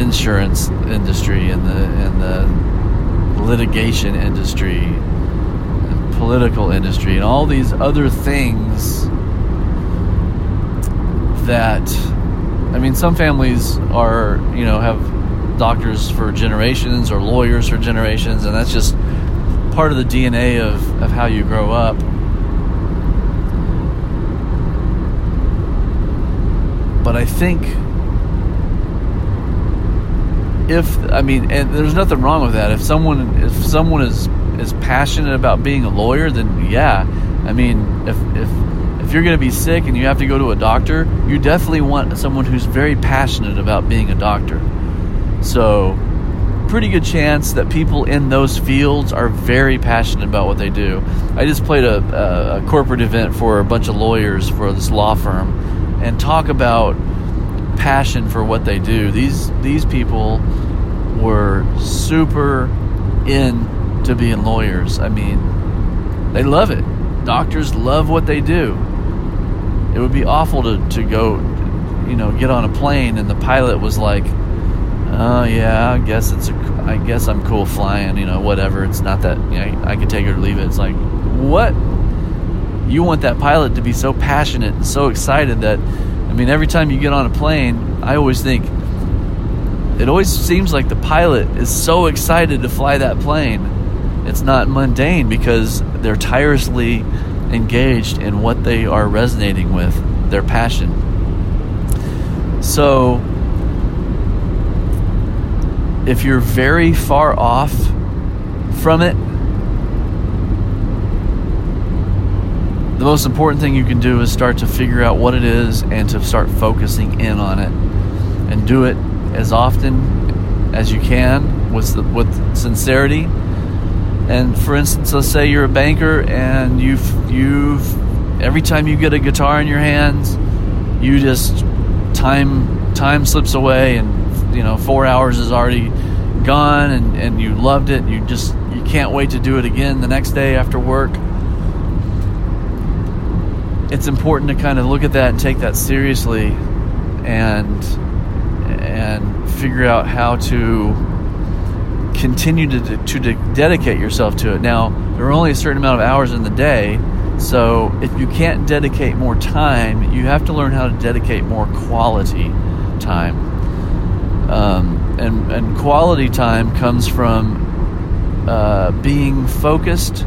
insurance industry, and the litigation industry, political industry, and all these other things that, I mean, some families are, have doctors for generations or lawyers for generations, and that's just part of the DNA of how you grow up. But I think and there's nothing wrong with that. If someone is passionate about being a lawyer, then yeah. I mean, if you're going to be sick and you have to go to a doctor, you definitely want someone who's very passionate about being a doctor. So pretty good chance that people in those fields are very passionate about what they do. I just played a corporate event for a bunch of lawyers for this law firm, and talk about passion for what they do. These people were super into being lawyers. I mean, they love it. Doctors love what they do. It would be awful to go, get on a plane and the pilot was like, "Oh yeah, I guess I'm cool flying, whatever. It's not that, I could take it or leave it." It's like, what? You want that pilot to be so passionate and so excited that, every time you get on a plane, it always seems like the pilot is so excited to fly that plane. It's not mundane because they're tirelessly engaged in what they are resonating with, their passion. So if you're very far off from it, the most important thing you can do is start to figure out what it is and to start focusing in on it, and do it as often as you can with sincerity. And for instance, let's say you're a banker and you've every time you get a guitar in your hands, you just time slips away, and 4 hours is already gone, and you loved it. You can't wait to do it again the next day after work. It's important to kind of look at that and take that seriously, and figure out how to continue to dedicate yourself to it. Now, there are only a certain amount of hours in the day, so if you can't dedicate more time, you have to learn how to dedicate more quality time. And quality time comes from being focused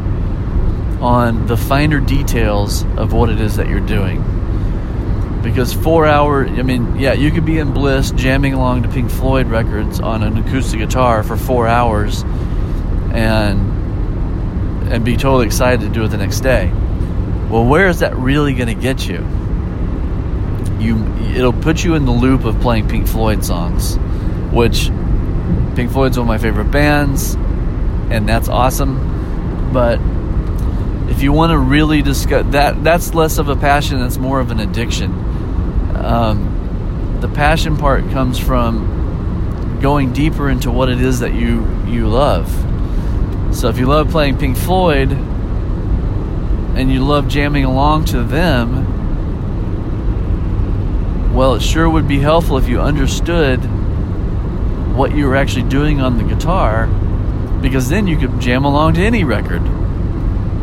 on the finer details of what it is that you're doing. Because 4 hours, you could be in bliss jamming along to Pink Floyd records on an acoustic guitar for 4 hours and be totally excited to do it the next day. Well, where is that really going to get you? It'll put you in the loop of playing Pink Floyd songs, which Pink Floyd's one of my favorite bands, and that's awesome. But if you want to really discuss that, that's less of a passion, that's more of an addiction. The passion part comes from going deeper into what it is that you love. So if you love playing Pink Floyd and you love jamming along to them, well, it sure would be helpful if you understood what you were actually doing on the guitar, because then you could jam along to any record.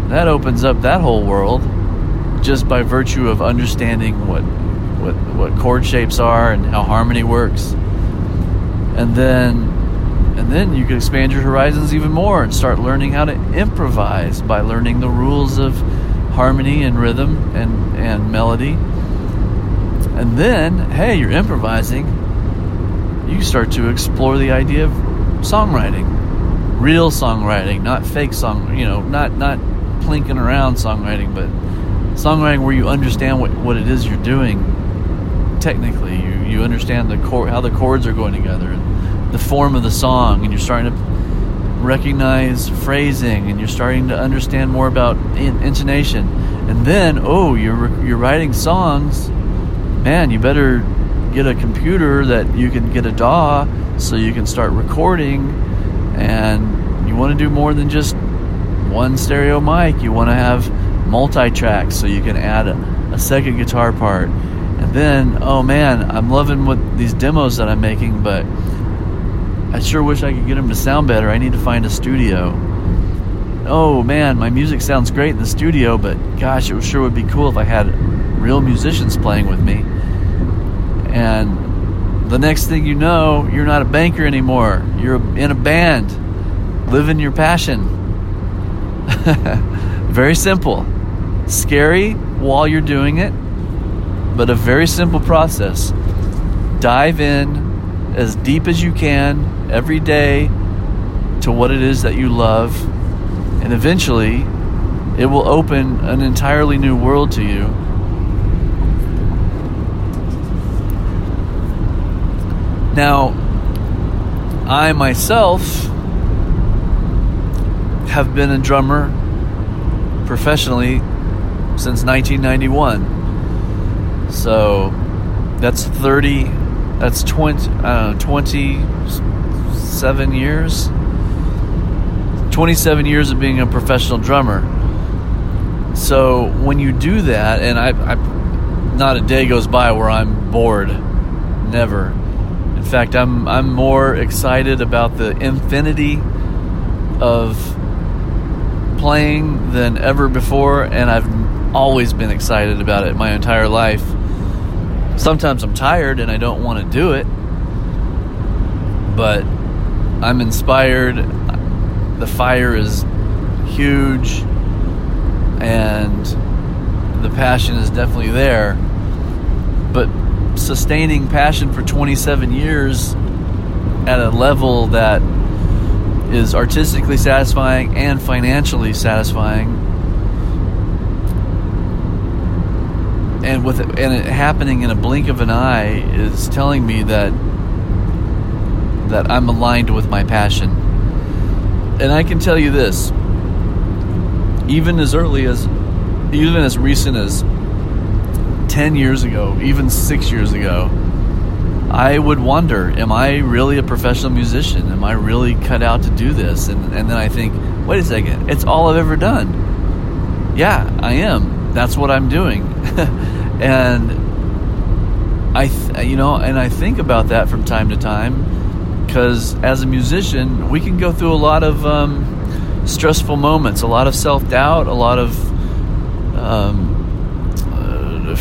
That opens up that whole world just by virtue of understanding what chord shapes are and how harmony works. And then you can expand your horizons even more and start learning how to improvise by learning the rules of harmony and rhythm and melody. And then, hey, you're improvising. You start to explore the idea of songwriting, real songwriting, not fake song, not plinking around songwriting, but songwriting where you understand what it is you're doing technically. You understand how the chords are going together and the form of the song, and you're starting to recognize phrasing, and you're starting to understand more about intonation. And then, you're writing songs. Man, you better get a computer that you can get a DAW so you can start recording, and you want to do more than just one stereo mic. You want to have multi-tracks so you can add a second guitar part. And then, I'm loving what these demos that I'm making, but I sure wish I could get them to sound better. I need to find a studio. Oh man, my music sounds great in the studio, but gosh, it sure would be cool if I had real musicians playing with me. And the next thing you know, you're not a banker anymore. You're in a band, living your passion. Very simple. Scary while you're doing it, but a very simple process. Dive in as deep as you can every day to what it is that you love, and eventually it will open an entirely new world to you. Now, I myself have been a drummer professionally since 1991. So that's 27 years of being a professional drummer. So when you do that, and I not a day goes by where I'm bored. Never. In fact, I'm more excited about the infinity of playing than ever before, and I've always been excited about it my entire life. Sometimes I'm tired and I don't want to do it, but I'm inspired. The fire is huge, and the passion is definitely there. But sustaining passion for 27 years at a level that is artistically satisfying and financially satisfying, and it happening in a blink of an eye, is telling me that I'm aligned with my passion. And I can tell you this, even as recent as 10 years ago, even 6 years ago, I would wonder, am I really a professional musician? Am I really cut out to do this? And then I think, wait a second, it's all I've ever done. Yeah, I am. That's what I'm doing. And I think about that from time to time, because as a musician, we can go through a lot of stressful moments, a lot of self-doubt, a lot of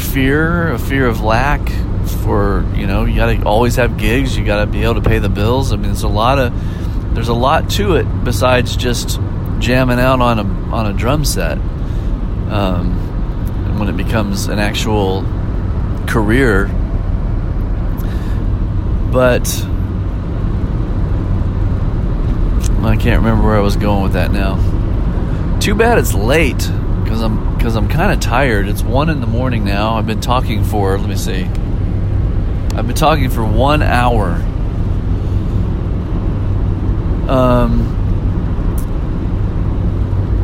fear of lack. You gotta always have gigs, you gotta be able to pay the bills. I mean, there's a lot to it besides just jamming out on a drum set. And when it becomes an actual career, but I can't remember where I was going with that now. Too bad it's late, because I'm kind of tired. It's 1 a.m. now. I've been talking for 1 hour.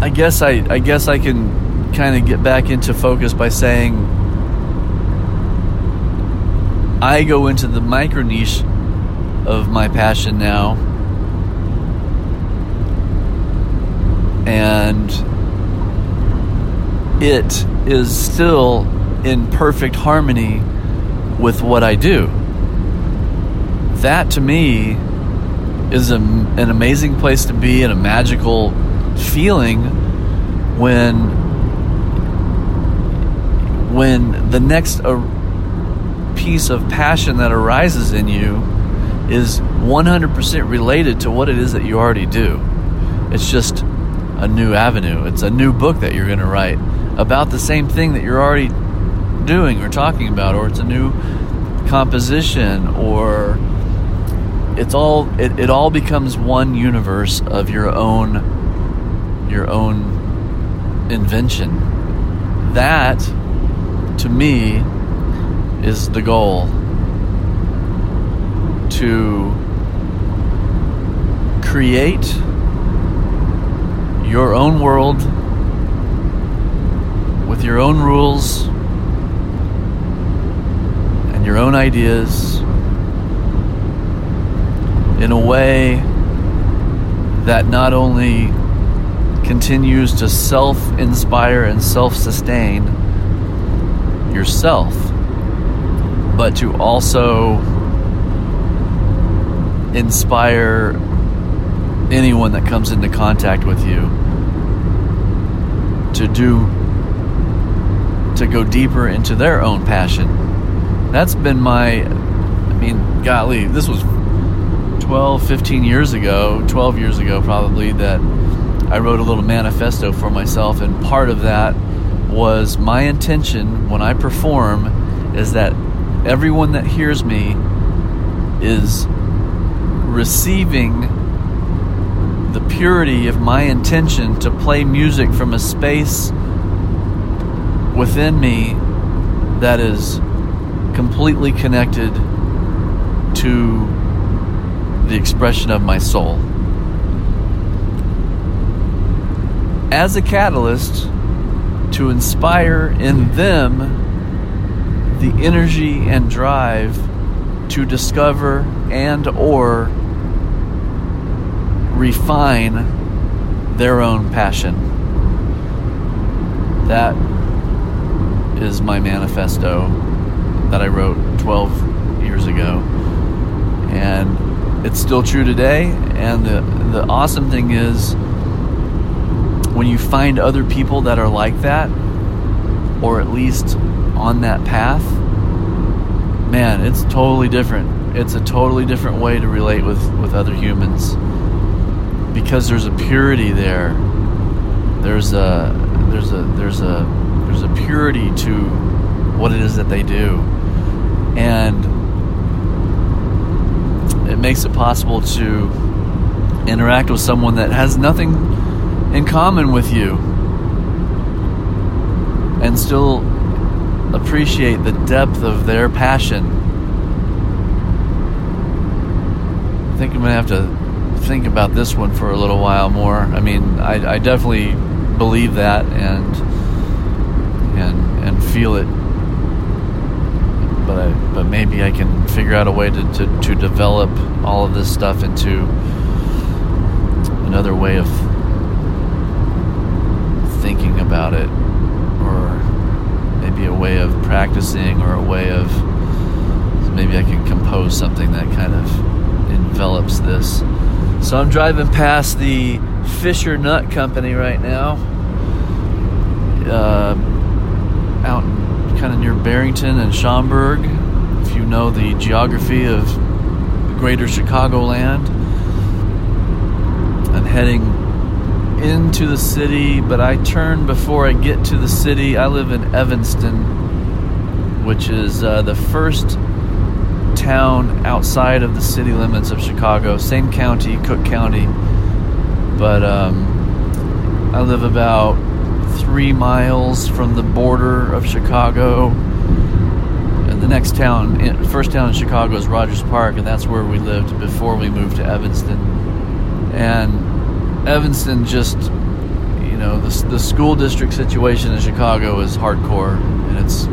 I guess I can kind of get back into focus by saying I go into the micro niche of my passion now, and it is still in perfect harmony with what I do. That to me is an amazing place to be, and a magical feeling when the next piece of passion that arises in you is 100% related to what it is that you already do. It's just a new avenue. It's a new book that you're going to write about the same thing that you're already doing or talking about, or it's a new composition, or it all becomes one universe of your own invention. That to me is the goal, to create your own world with your own rules, your own ideas, in a way that not only continues to self-inspire and self-sustain yourself, but to also inspire anyone that comes into contact with you to go deeper into their own passion. That's been this was 12 years ago probably, that I wrote a little manifesto for myself, and part of that was my intention when I perform is that everyone that hears me is receiving the purity of my intention to play music from a space within me that is completely connected to the expression of my soul. As a catalyst to inspire in them the energy and drive to discover and or refine their own passion. That is my manifesto that I wrote 12 years ago. And it's still true today. And the awesome thing is when you find other people that are like that, or at least on that path, man, it's totally different. It's a totally different way to relate with other humans, because there's a purity there. There's a purity to what it is that they do, and it makes it possible to interact with someone that has nothing in common with you and still appreciate the depth of their passion. I think I'm gonna have to think about this one for a little while more. I mean, I definitely believe that and feel it, but maybe I can figure out a way to develop all of this stuff into another way of thinking about it, or maybe a way of practicing, or a way of, maybe I can compose something that kind of envelops this. So I'm driving past the Fisher Nut Company right now, out kind of near Barrington and Schaumburg, if you know the geography of greater Chicagoland. I'm heading into the city, but I turn before I get to the city. I live in Evanston, which is the first town outside of the city limits of Chicago. Same county, Cook County, but I live about 3 miles from the border of Chicago. And the next town, first town in Chicago, is Rogers Park, and that's where we lived before we moved to Evanston. And Evanston, just, you know, the school district situation in Chicago is hardcore, and it's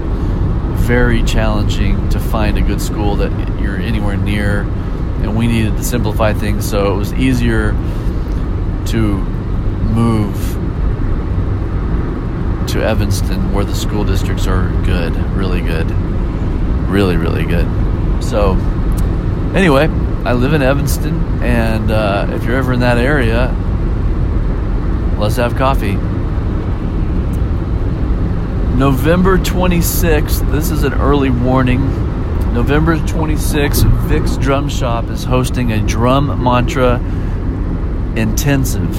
very challenging to find a good school that you're anywhere near, and we needed to simplify things, so it was easier to move to Evanston, where the school districts are really good. So anyway, I live in Evanston, and if you're ever in that area, let's have coffee. November 26th, this is an early warning. November 26th, Vic's Drum Shop is hosting a Drum Mantra Intensive.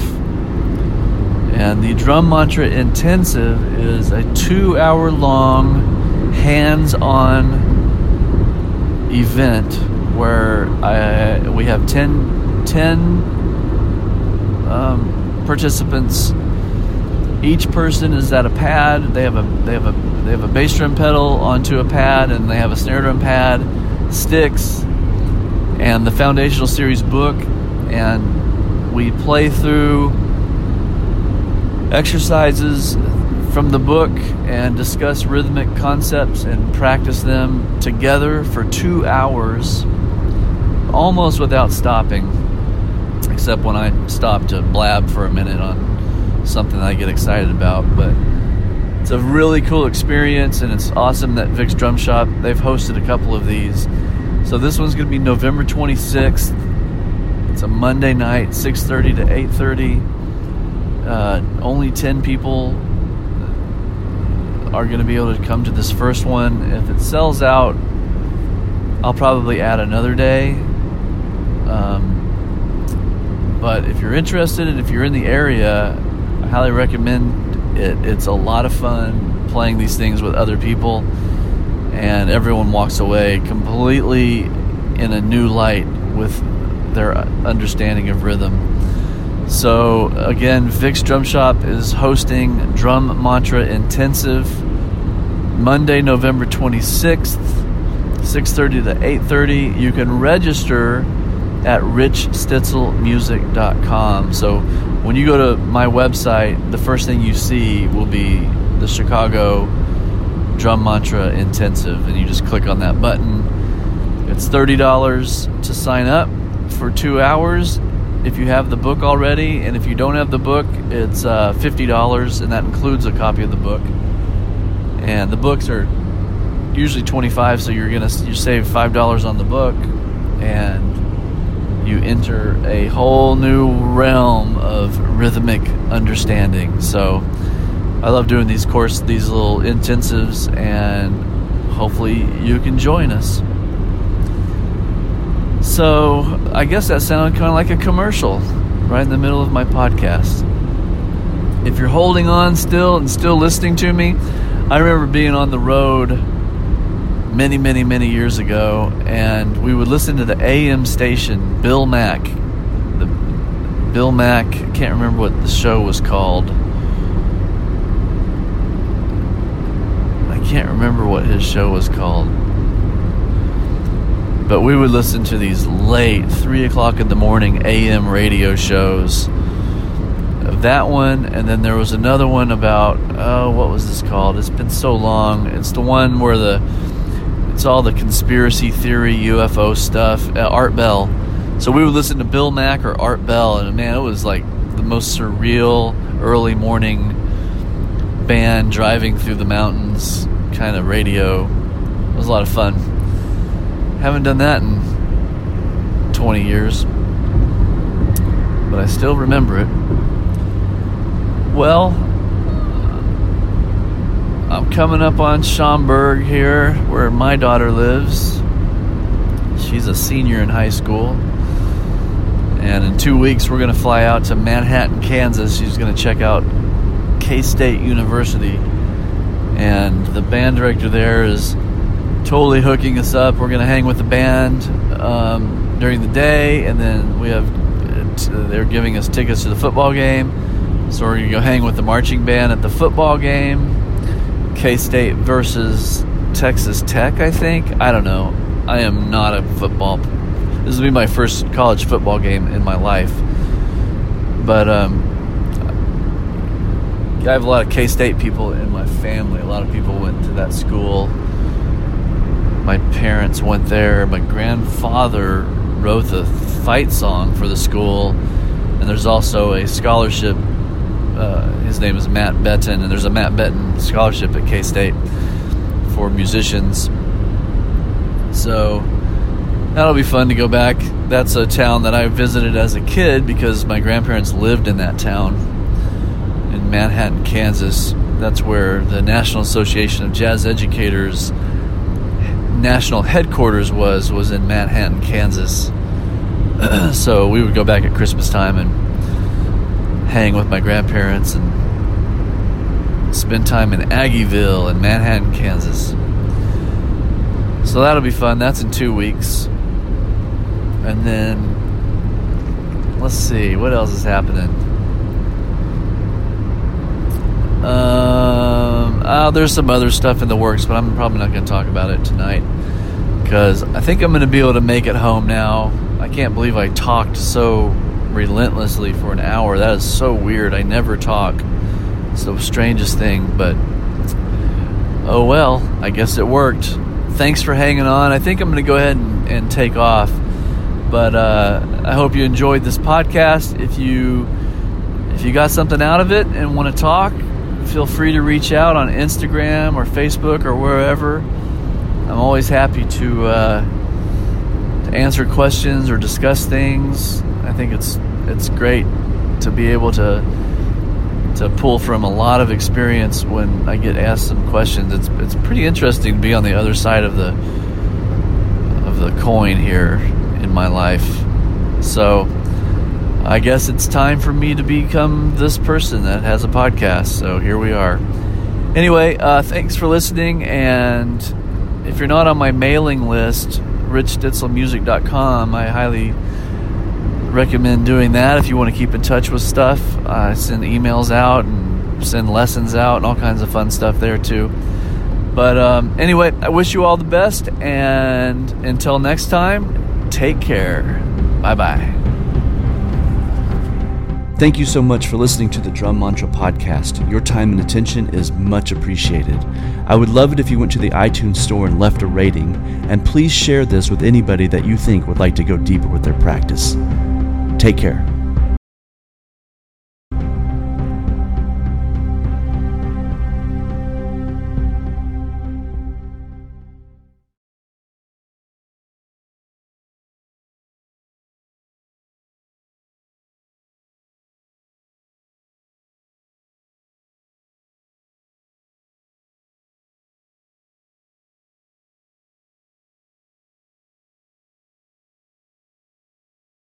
And the Drum Mantra Intensive is a 2-hour-long, hands-on event where we have 10 participants. Each person is at a pad. They have a bass drum pedal onto a pad, and they have a snare drum pad, sticks, and the foundational series book. And we play through exercises from the book and discuss rhythmic concepts and practice them together for 2 hours, almost without stopping, except when I stop to blab for a minute on something I get excited about. But it's a really cool experience, and it's awesome that Vic's Drum Shop, they've hosted a couple of these. So this one's going to be November 26th. It's a Monday night, 6:30 to 8:30. Only 10 people are going to be able to come to this first one. If it sells out, I'll probably add another day. But if you're interested and if you're in the area, I highly recommend it. It's a lot of fun playing these things with other people, and everyone walks away completely in a new light with their understanding of rhythm. So again, Vic's Drum Shop is hosting Drum Mantra Intensive, Monday, November 26th, 6:30 to 8:30. You can register at richstitzelmusic.com. So when you go to my website, the first thing you see will be the Chicago Drum Mantra Intensive, and you just click on that button. It's $30 to sign up for 2 hours if you have the book already, and if you don't have the book, it's $50, and that includes a copy of the book. And the books are usually $25, so you save $5 on the book, and you enter a whole new realm of rhythmic understanding. So I love doing these courses, these little intensives, and hopefully you can join us. So I guess that sounded kind of like a commercial right in the middle of my podcast. If you're holding on still and still listening to me, I remember being on the road many, many, many years ago, and we would listen to the AM station, Bill Mack, I can't remember what the show was called. I can't remember what his show was called. But we would listen to these late 3 o'clock in the morning AM radio shows. That one, and then there was another one about, what was this called? It's been so long. It's the one where it's all the conspiracy theory, UFO stuff, Art Bell. So we would listen to Bill Mack or Art Bell, and man, it was like the most surreal early morning band driving through the mountains kind of radio. It was a lot of fun. Haven't done that in 20 years, but I still remember it. Well, I'm coming up on Schaumburg here, where my daughter lives. She's a senior in high school, and in 2 weeks we're going to fly out to Manhattan, Kansas. She's going to check out K-State University, and the band director there is totally hooking us up. We're going to hang with the band during the day, and then they're giving us tickets to the football game, so we're going to go hang with the marching band at the football game. K-State versus Texas Tech, I think. I don't know. I am not a football. This will be my first college football game in my life, but I have a lot of K-State people in my family. A lot of people went to that school. My parents went there. My grandfather wrote the fight song for the school. And there's also a scholarship. His name is Matt Betton. And there's a Matt Betton scholarship at K-State for musicians. So that'll be fun to go back. That's a town that I visited as a kid because my grandparents lived in that town in Manhattan, Kansas. That's where the National Association of Jazz Educators national headquarters was in Manhattan, Kansas. So we would go back at Christmas time and hang with my grandparents and spend time in Aggieville in Manhattan, Kansas. So that'll be fun. That's in 2 weeks. And then let's see what else is happening. There's some other stuff in the works, but I'm probably not going to talk about it tonight because I think I'm going to be able to make it home now. I can't believe I talked so relentlessly for an hour. That is so weird. I never talk. It's the strangest thing, but oh well, I guess it worked. Thanks for hanging on. I think I'm going to go ahead and take off, but I hope you enjoyed this podcast. If you got something out of it and want to talk, feel free to reach out on Instagram or Facebook or wherever. I'm always happy to answer questions or discuss things. I think it's great to be able to pull from a lot of experience when I get asked some questions. It's pretty interesting to be on the other side of the coin here in my life. So I guess it's time for me to become this person that has a podcast. So here we are. Anyway, thanks for listening. And if you're not on my mailing list, richstitzelmusic.com, I highly recommend doing that if you want to keep in touch with stuff. I send emails out and send lessons out and all kinds of fun stuff there too. But anyway, I wish you all the best. And until next time, take care. Bye-bye. Thank you so much for listening to the Drum Mantra podcast. Your time and attention is much appreciated. I would love it if you went to the iTunes store and left a rating, and please share this with anybody that you think would like to go deeper with their practice. Take care.